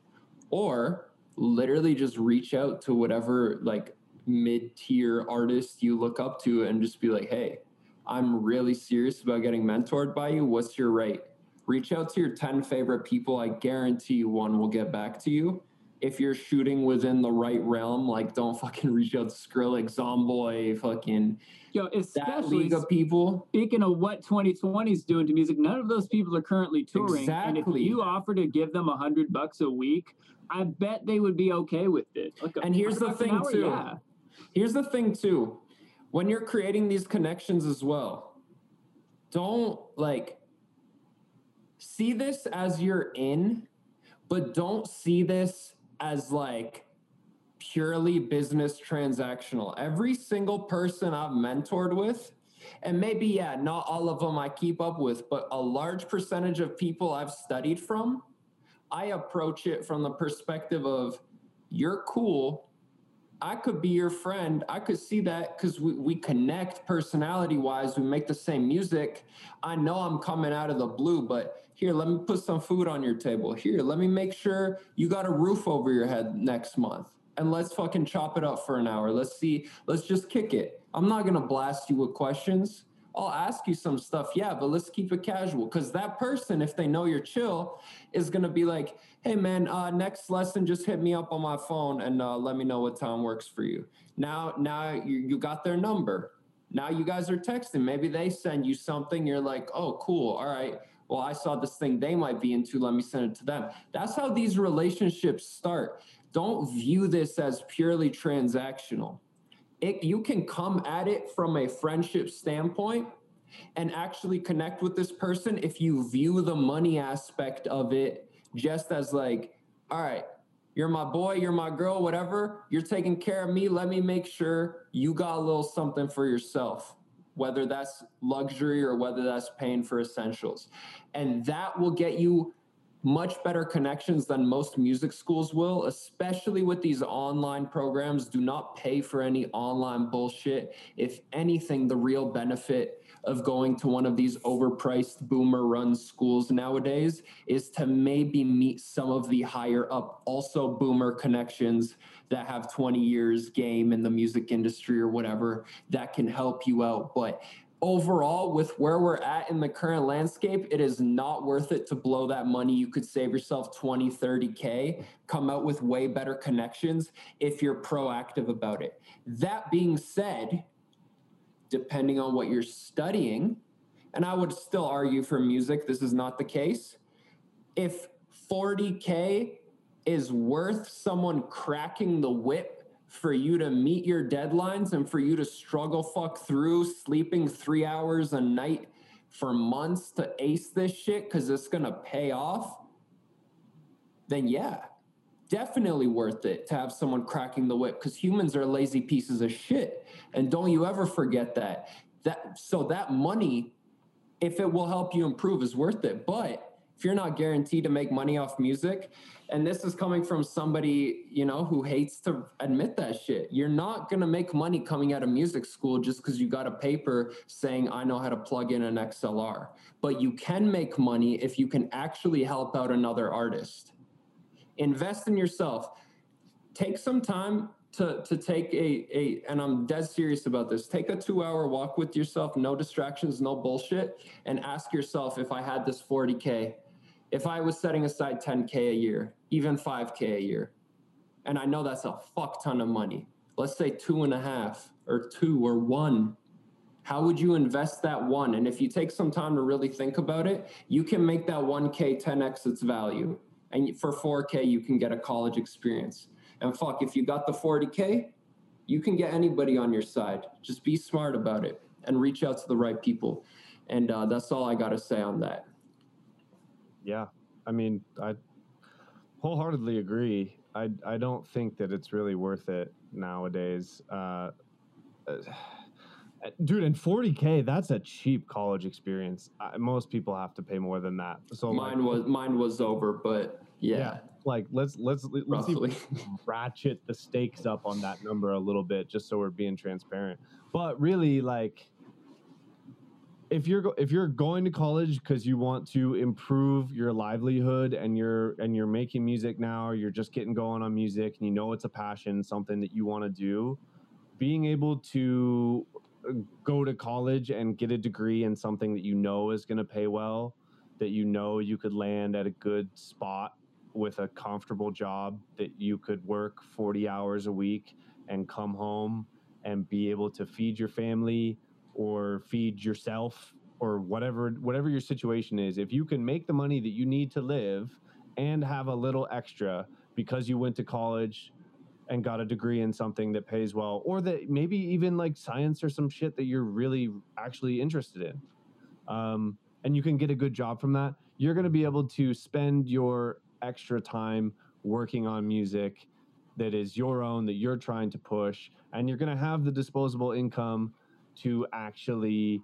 or literally just reach out to whatever like mid-tier artist you look up to and just be like, hey, I'm really serious about getting mentored by you. What's your rate? Reach out to your ten favorite people. I guarantee you one will get back to you. If you're shooting within the right realm, like, don't fucking reach out to Skrillex, Zomboy, fucking Yo, especially that league of people. Speaking of what twenty twenty is doing to music, none of those people are currently touring. Exactly. And if you offer to give them a hundred bucks a week, I bet they would be okay with it. Like, and here's the thing, hour, too. Yeah. Here's the thing, too. When you're creating these connections as well, don't, like, see this as you're in, but don't see this as like purely business transactional. Every single person I've mentored with, and maybe, yeah, not all of them I keep up with, but a large percentage of people I've studied from, I approach it from the perspective of, you're cool, I could be your friend, I could see that because we, we connect personality-wise, we make the same music. I know I'm coming out of the blue, but here, let me put some food on your table. Here, let me make sure you got a roof over your head next month. And let's fucking chop it up for an hour. Let's see, let's just kick it. I'm not gonna blast you with questions. I'll ask you some stuff, yeah, but let's keep it casual. Because that person, if they know you're chill, is going to be like, hey, man, uh, next lesson, just hit me up on my phone and uh, let me know what time works for you. Now now you, you got their number. Now you guys are texting. Maybe they send you something. You're like, oh, cool. All right. Well, I saw this thing they might be into. Let me send it to them. That's how these relationships start. Don't view this as purely transactional. It, you can come at it from a friendship standpoint and actually connect with this person if you view the money aspect of it just as like, all right, you're my boy, you're my girl, whatever. You're taking care of me. Let me make sure you got a little something for yourself, whether that's luxury or whether that's paying for essentials. And that will get you much better connections than most music schools will, especially with these online programs. Do not pay for any online bullshit. If anything, the real benefit of going to one of these overpriced boomer-run schools nowadays is to maybe meet some of the higher-up, also boomer connections that have twenty years game in the music industry or whatever that can help you out. But overall, with where we're at in the current landscape, it is not worth it to blow that money. You could save yourself twenty, thirty K, come out with way better connections if you're proactive about it. That being said, depending on what you're studying, and I would still argue for music, this is not the case. If forty K is worth someone cracking the whip for you to meet your deadlines and for you to struggle fuck through sleeping three hours a night for months to ace this shit because it's going to pay off, then yeah, definitely worth it to have someone cracking the whip because humans are lazy pieces of shit. And don't you ever forget that. That so that money, if it will help you improve, is worth it. But if you're not guaranteed to make money off music, and this is coming from somebody, you know, who hates to admit that shit, you're not going to make money coming out of music school just because you got a paper saying, I know how to plug in an X L R. But you can make money if you can actually help out another artist. Invest in yourself. Take some time to, to take a, a, and I'm dead serious about this, take a two hour walk with yourself, no distractions, no bullshit, and ask yourself, if I had this forty K, if I was setting aside ten K a year, even five K a year, and I know that's a fuck ton of money, let's say two and a half or two or one, how would you invest that one? And if you take some time to really think about it, you can make that one K ten X its value. And for four K, you can get a college experience. And fuck, if you got the forty K, you can get anybody on your side. Just be smart about it and reach out to the right people. And uh, that's all I got to say on that. Yeah, I mean, I wholeheartedly agree. I, I don't think that it's really worth it nowadays. Uh, uh, dude, and forty K, that's a cheap college experience. I, most people have to pay more than that. So mine like, was mine was over, but yeah. yeah. Like, let's let's let's even ratchet the stakes up on that number a little bit, just so we're being transparent. But really, like, if you're go- if you're going to college because you want to improve your livelihood and you're and you're making music now, or you're just getting going on music and you know it's a passion, something that you want to do, being able to go to college and get a degree in something that you know is going to pay well, that you know you could land at a good spot with a comfortable job, that you could work forty hours a week and come home and be able to feed your family or feed yourself or whatever whatever your situation is. If you can make the money that you need to live and have a little extra because you went to college and got a degree in something that pays well, or that maybe even like science or some shit that you're really actually interested in, um, and you can get a good job from that, you're going to be able to spend your extra time working on music that is your own, that you're trying to push, and you're going to have the disposable income to actually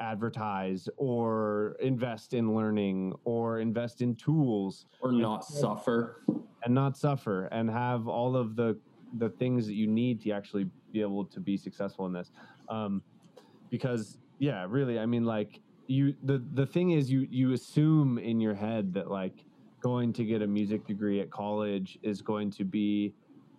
advertise or invest in learning or invest in tools. Or not suffer. And not suffer and have all of the the things that you need to actually be able to be successful in this. Um, because, yeah, really, I mean, like, you the, the thing is you you assume in your head that, like, going to get a music degree at college is going to be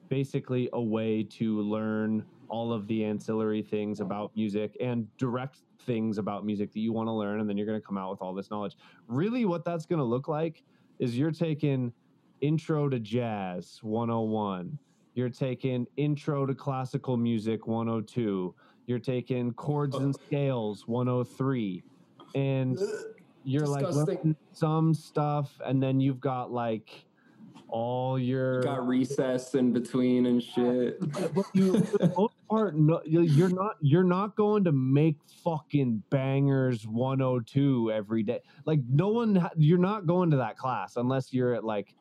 basically a way to learn all of the ancillary things about music and direct things about music that you want to learn, and then you're going to come out with all this knowledge. Really what that's going to look like is you're taking Intro to Jazz one oh one. You're taking Intro to Classical Music one oh two. You're taking Chords and Scales one oh three. And you're disgusting. Like some stuff, and then you've got like all your you got recess in between and shit. But you, for the most part, no, you're not you're not going to make fucking bangers one oh two every day. Like no one, you're not going to that class unless you're at like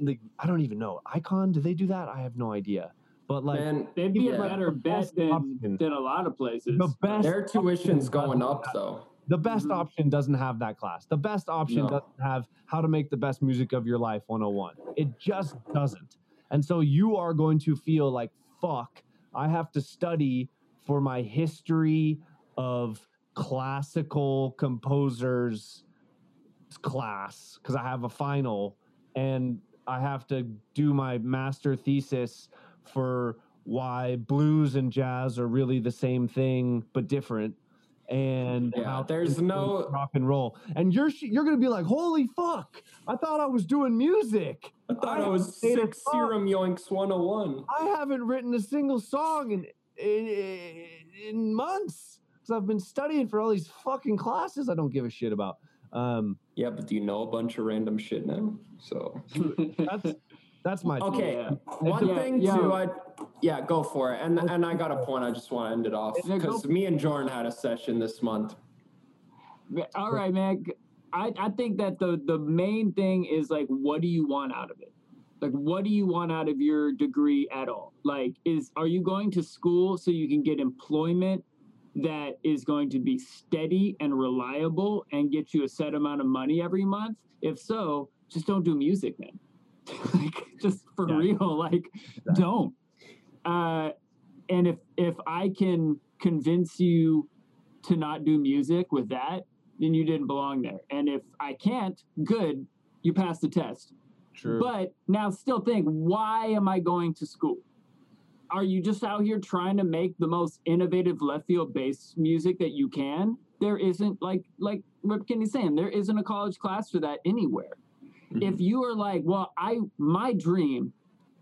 like I don't even know. Icon, do they do that? I have no idea. But like, man, they'd be a better bet than, than a lot of places. The best Their tuition's going up though. The best mm-hmm. option doesn't have that class. The best option no. doesn't have how to make the best music of your life one oh one. It just doesn't. And so you are going to feel like, fuck, I have to study for my history of classical composers class because I have a final, and I have to do my master thesis for why blues and jazz are really the same thing but different. And yeah, how there's no rock and roll, and you're you're gonna be like, holy fuck! I thought I was doing music. I thought I, I was six Serum Yoinks one oh one. I haven't written a single song in in, in months because I've been studying for all these fucking classes I don't give a shit about. Um, yeah, but do you know a bunch of random shit now? So that's that's my okay. Yeah. One yeah, thing yeah. too, I. Yeah, go for it. And and I got a point. I just want to end it off because me and Jordan had a session this month. All right, man. I, I think that the, the main thing is, like, what do you want out of it? Like, what do you want out of your degree at all? Like, is are you going to school so you can get employment that is going to be steady and reliable and get you a set amount of money every month? If so, just don't do music, man. Like, just for yeah. real, like, exactly. don't. Uh, and if if I can convince you to not do music with that, then you didn't belong there. And if I can't, good, you passed the test. True. But now still think, why am I going to school? Are you just out here trying to make the most innovative left field based music that you can? There isn't, like like Rip Kenny's saying, there isn't a college class for that anywhere. Mm-hmm. If you are like, well, I my dream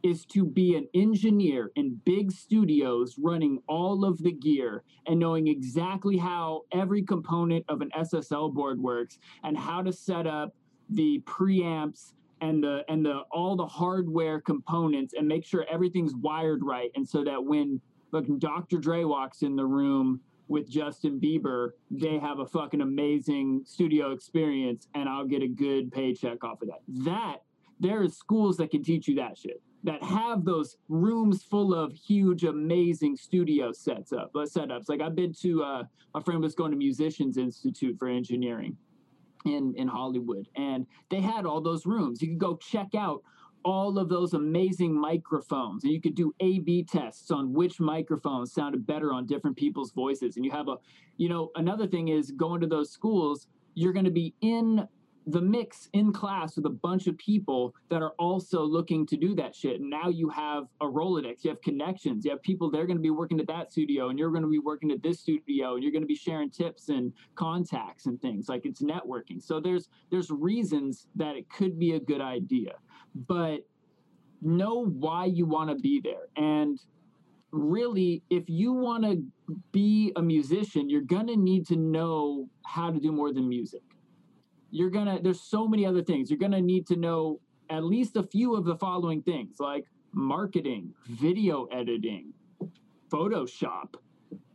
is to be an engineer in big studios running all of the gear and knowing exactly how every component of an S S L board works and how to set up the preamps and the and the all the hardware components and make sure everything's wired right. And so that when fucking Doctor Dre walks in the room with Justin Bieber, they have a fucking amazing studio experience and I'll get a good paycheck off of that. That, there are schools that can teach you that shit, that have those rooms full of huge, amazing studio sets up, uh, setups. Like I've been to, uh, my friend was going to Musicians Institute for Engineering in, in Hollywood, and they had all those rooms. You could go check out all of those amazing microphones, and you could do A B tests on which microphones sounded better on different people's voices. And you have a, you know, another thing is going to those schools, you're going to be in the mix in class with a bunch of people that are also looking to do that shit. And now you have a Rolodex, you have connections, you have people, they're going to be working at that studio and you're going to be working at this studio and you're going to be sharing tips and contacts and things. Like, it's networking. So there's, there's reasons that it could be a good idea, but know why you want to be there. And really, if you want to be a musician, you're going to need to know how to do more than music. You're going to, there's so many other things. You're going to need to know at least a few of the following things, like marketing, video editing, Photoshop,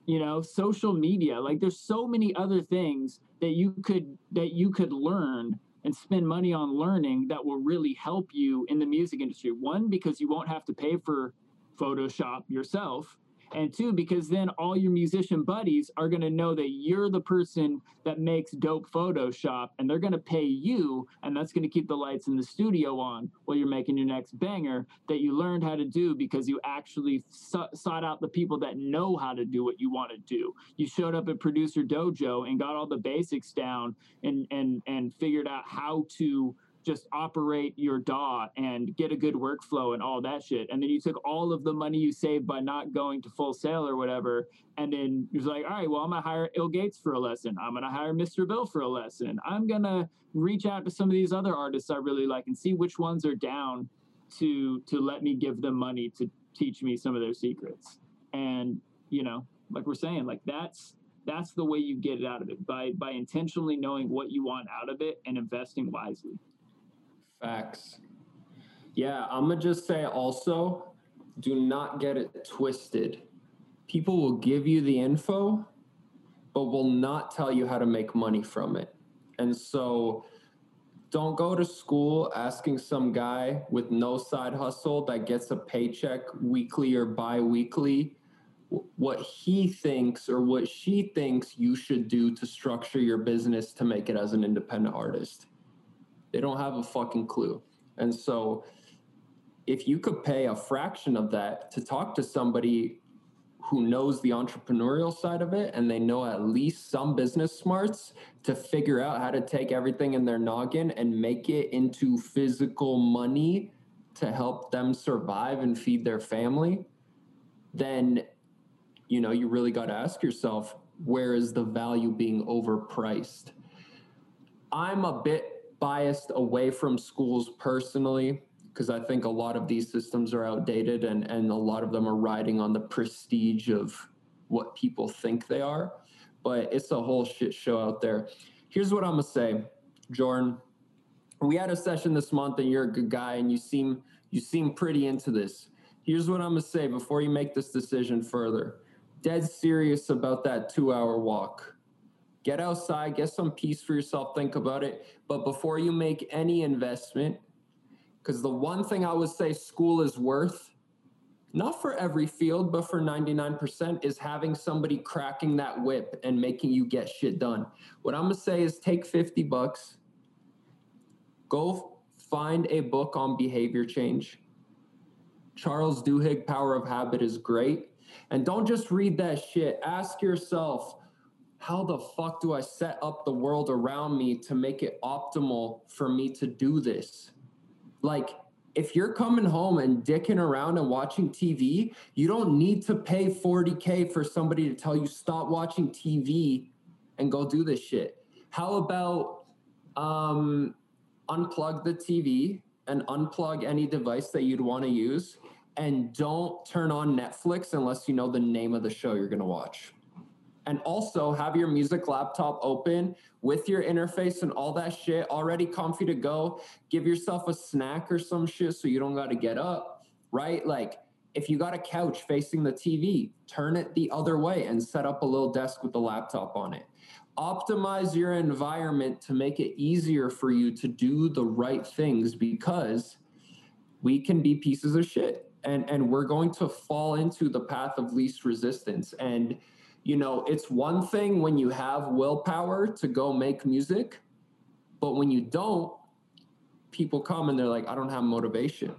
you know, social media. Like, there's so many other things that you could, that you could learn and spend money on learning that will really help you in the music industry. One, because you won't have to pay for Photoshop yourself. And two, because then all your musician buddies are going to know that you're the person that makes dope Photoshop, and they're going to pay you, and that's going to keep the lights in the studio on while you're making your next banger that you learned how to do because you actually su- sought out the people that know how to do what you want to do. You showed up at Producer Dojo and got all the basics down and and and figured out how to just operate your D A W and get a good workflow and all that shit. And then you took all of the money you saved by not going to Full Sail or whatever. And then you're like, all right, well, I'm going to hire Il Gates for a lesson. I'm going to hire Mister Bill for a lesson. I'm going to reach out to some of these other artists I really like and see which ones are down to, to let me give them money to teach me some of their secrets. And, you know, like we're saying, like that's, that's the way you get it out of it, by, by intentionally knowing what you want out of it and investing wisely. Facts. Yeah, I'm going to just say also, do not get it twisted. People will give you the info, but will not tell you how to make money from it. And so don't go to school asking some guy with no side hustle that gets a paycheck weekly or bi-weekly what he thinks or what she thinks you should do to structure your business to make it as an independent artist. They don't have a fucking clue. And so if you could pay a fraction of that to talk to somebody who knows the entrepreneurial side of it and they know at least some business smarts to figure out how to take everything in their noggin and make it into physical money to help them survive and feed their family, then, you know, you really got to ask yourself, where is the value being overpriced? I'm a bit biased away from schools personally, because I think a lot of these systems are outdated and, and a lot of them are riding on the prestige of what people think they are. But it's a whole shit show out there. Here's what I'm going to say, Jordan. We had a session this month and you're a good guy and you seem you seem pretty into this. Here's what I'm going to say before you make this decision further. Dead serious about that two-hour walk. Get outside, get some peace for yourself, think about it. But before you make any investment, because the one thing I would say school is worth, not for every field, but for ninety-nine percent, is having somebody cracking that whip and making you get shit done. What I'm going to say is take fifty bucks, go find a book on behavior change. Charles Duhigg, Power of Habit, is great. And don't just read that shit. Ask yourself, how the fuck do I set up the world around me to make it optimal for me to do this? Like, if you're coming home and dicking around and watching T V, you don't need to pay forty K for somebody to tell you stop watching T V and go do this shit. How about um, unplug the T V and unplug any device that you'd want to use, and don't turn on Netflix unless you know the name of the show you're going to watch. And also have your music laptop open with your interface and all that shit already comfy to go. Give yourself a snack or some shit so you don't got to get up, right? Like, if you got a couch facing the T V, turn it the other way and set up a little desk with the laptop on it. Optimize your environment to make it easier for you to do the right things, because we can be pieces of shit and, and we're going to fall into the path of least resistance. And you know, it's one thing when you have willpower to go make music, but when you don't, people come and they're like, I don't have motivation.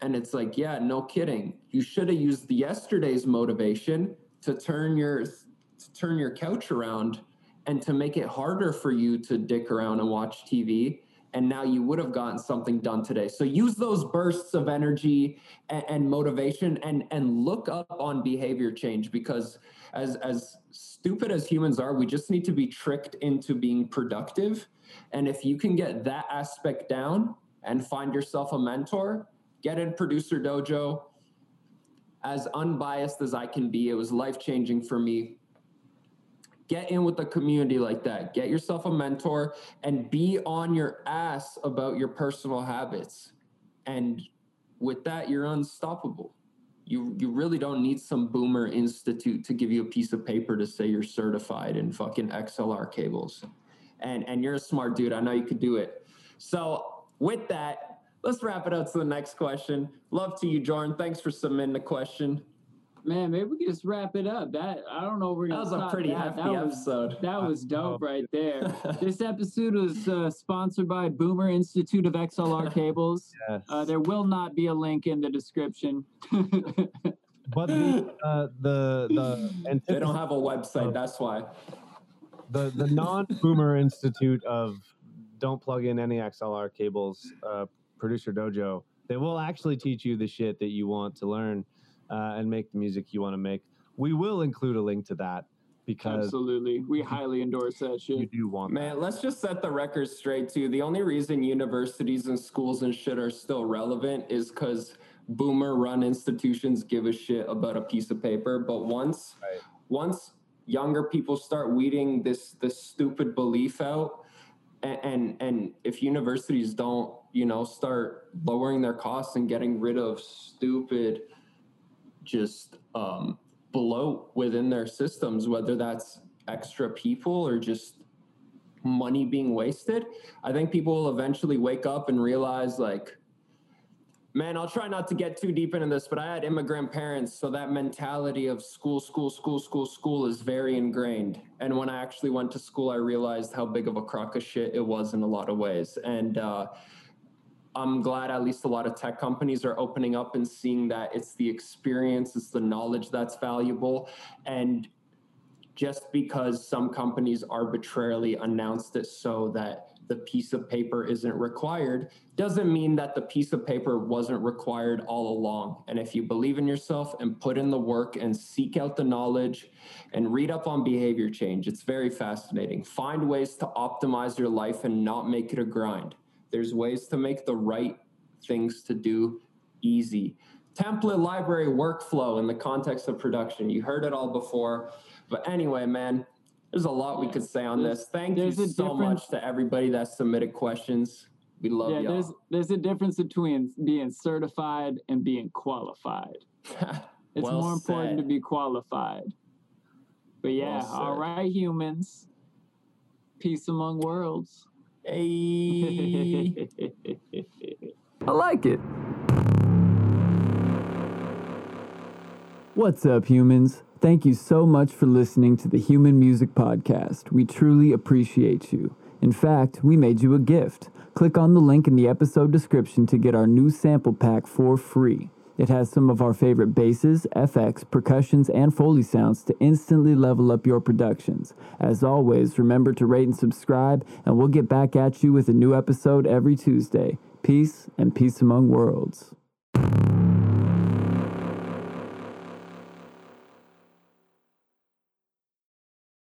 And it's like, yeah, no kidding. You should have used yesterday's motivation to turn your to turn your couch around and to make it harder for you to dick around and watch T V. And now you would have gotten something done today. So use those bursts of energy and, and motivation and, and look up on behavior change, because as, as stupid as humans are, we just need to be tricked into being productive. And if you can get that aspect down and find yourself a mentor, get in Producer Dojo. As unbiased as I can be, it was life-changing for me. Get in with a community like that. Get yourself a mentor and be on your ass about your personal habits. And with that, you're unstoppable. You you really don't need some boomer institute to give you a piece of paper to say you're certified in fucking X L R cables. And, and you're a smart dude. I know you could do it. So with that, let's wrap it up to the next question. Love to you, Jordan. Thanks for submitting the question. Man, maybe we can just wrap it up. That I don't know. We're that was a pretty that. hefty that was, episode. That was dope right there. This episode was uh, sponsored by Boomer Institute of X L R Cables. Yes. Uh, there will not be a link in the description. But the uh, the, the they don't have a website. That's why the the non Boomer Institute of don't plug in any X L R cables. Uh, Producer Dojo. They will actually teach you the shit that you want to learn. Uh, and make the music you want to make. We will include a link to that because absolutely, we highly endorse that shit. You do want, man. That. Let's just set the record straight too. The only reason universities and schools and shit are still relevant is because boomer-run institutions give a shit about a piece of paper. But once, right. once younger people start weeding this this stupid belief out, and, and and if universities don't, you know, start lowering their costs and getting rid of stupid. just um, bloat within their systems, whether that's extra people or just money being wasted, I think people will eventually wake up and realize, like, man, I'll try not to get too deep into this, but I had immigrant parents, so that mentality of school, school, school, school, school is very ingrained. And when I actually went to school, I realized how big of a crock of shit it was in a lot of ways. And uh, I'm glad at least a lot of tech companies are opening up and seeing that it's the experience, it's the knowledge that's valuable. And just because some companies arbitrarily announced it so that the piece of paper isn't required, doesn't mean that the piece of paper wasn't required all along. And if you believe in yourself and put in the work and seek out the knowledge and read up on behavior change, it's very fascinating. Find ways to optimize your life and not make it a grind. There's ways to make the right things to do easy. Template library workflow in the context of production. You heard it all before. But anyway, man, there's a lot we could say on there's, this. Thank you so much to everybody that submitted questions. We love yeah, y'all. There's, there's a difference between being certified and being qualified. It's well more said. important to be qualified. But yeah, well all right, humans. Peace among worlds. Hey. I like it. What's up, humans? Thank you so much for listening to the Human Music Podcast. We truly appreciate you. In fact, we made you a gift. Click on the link in the episode description to get our new sample pack for free. It has some of our favorite basses, F X, percussions, and Foley sounds to instantly level up your productions. As always, remember to rate and subscribe, and we'll get back at you with a new episode every Tuesday. Peace, and peace among worlds.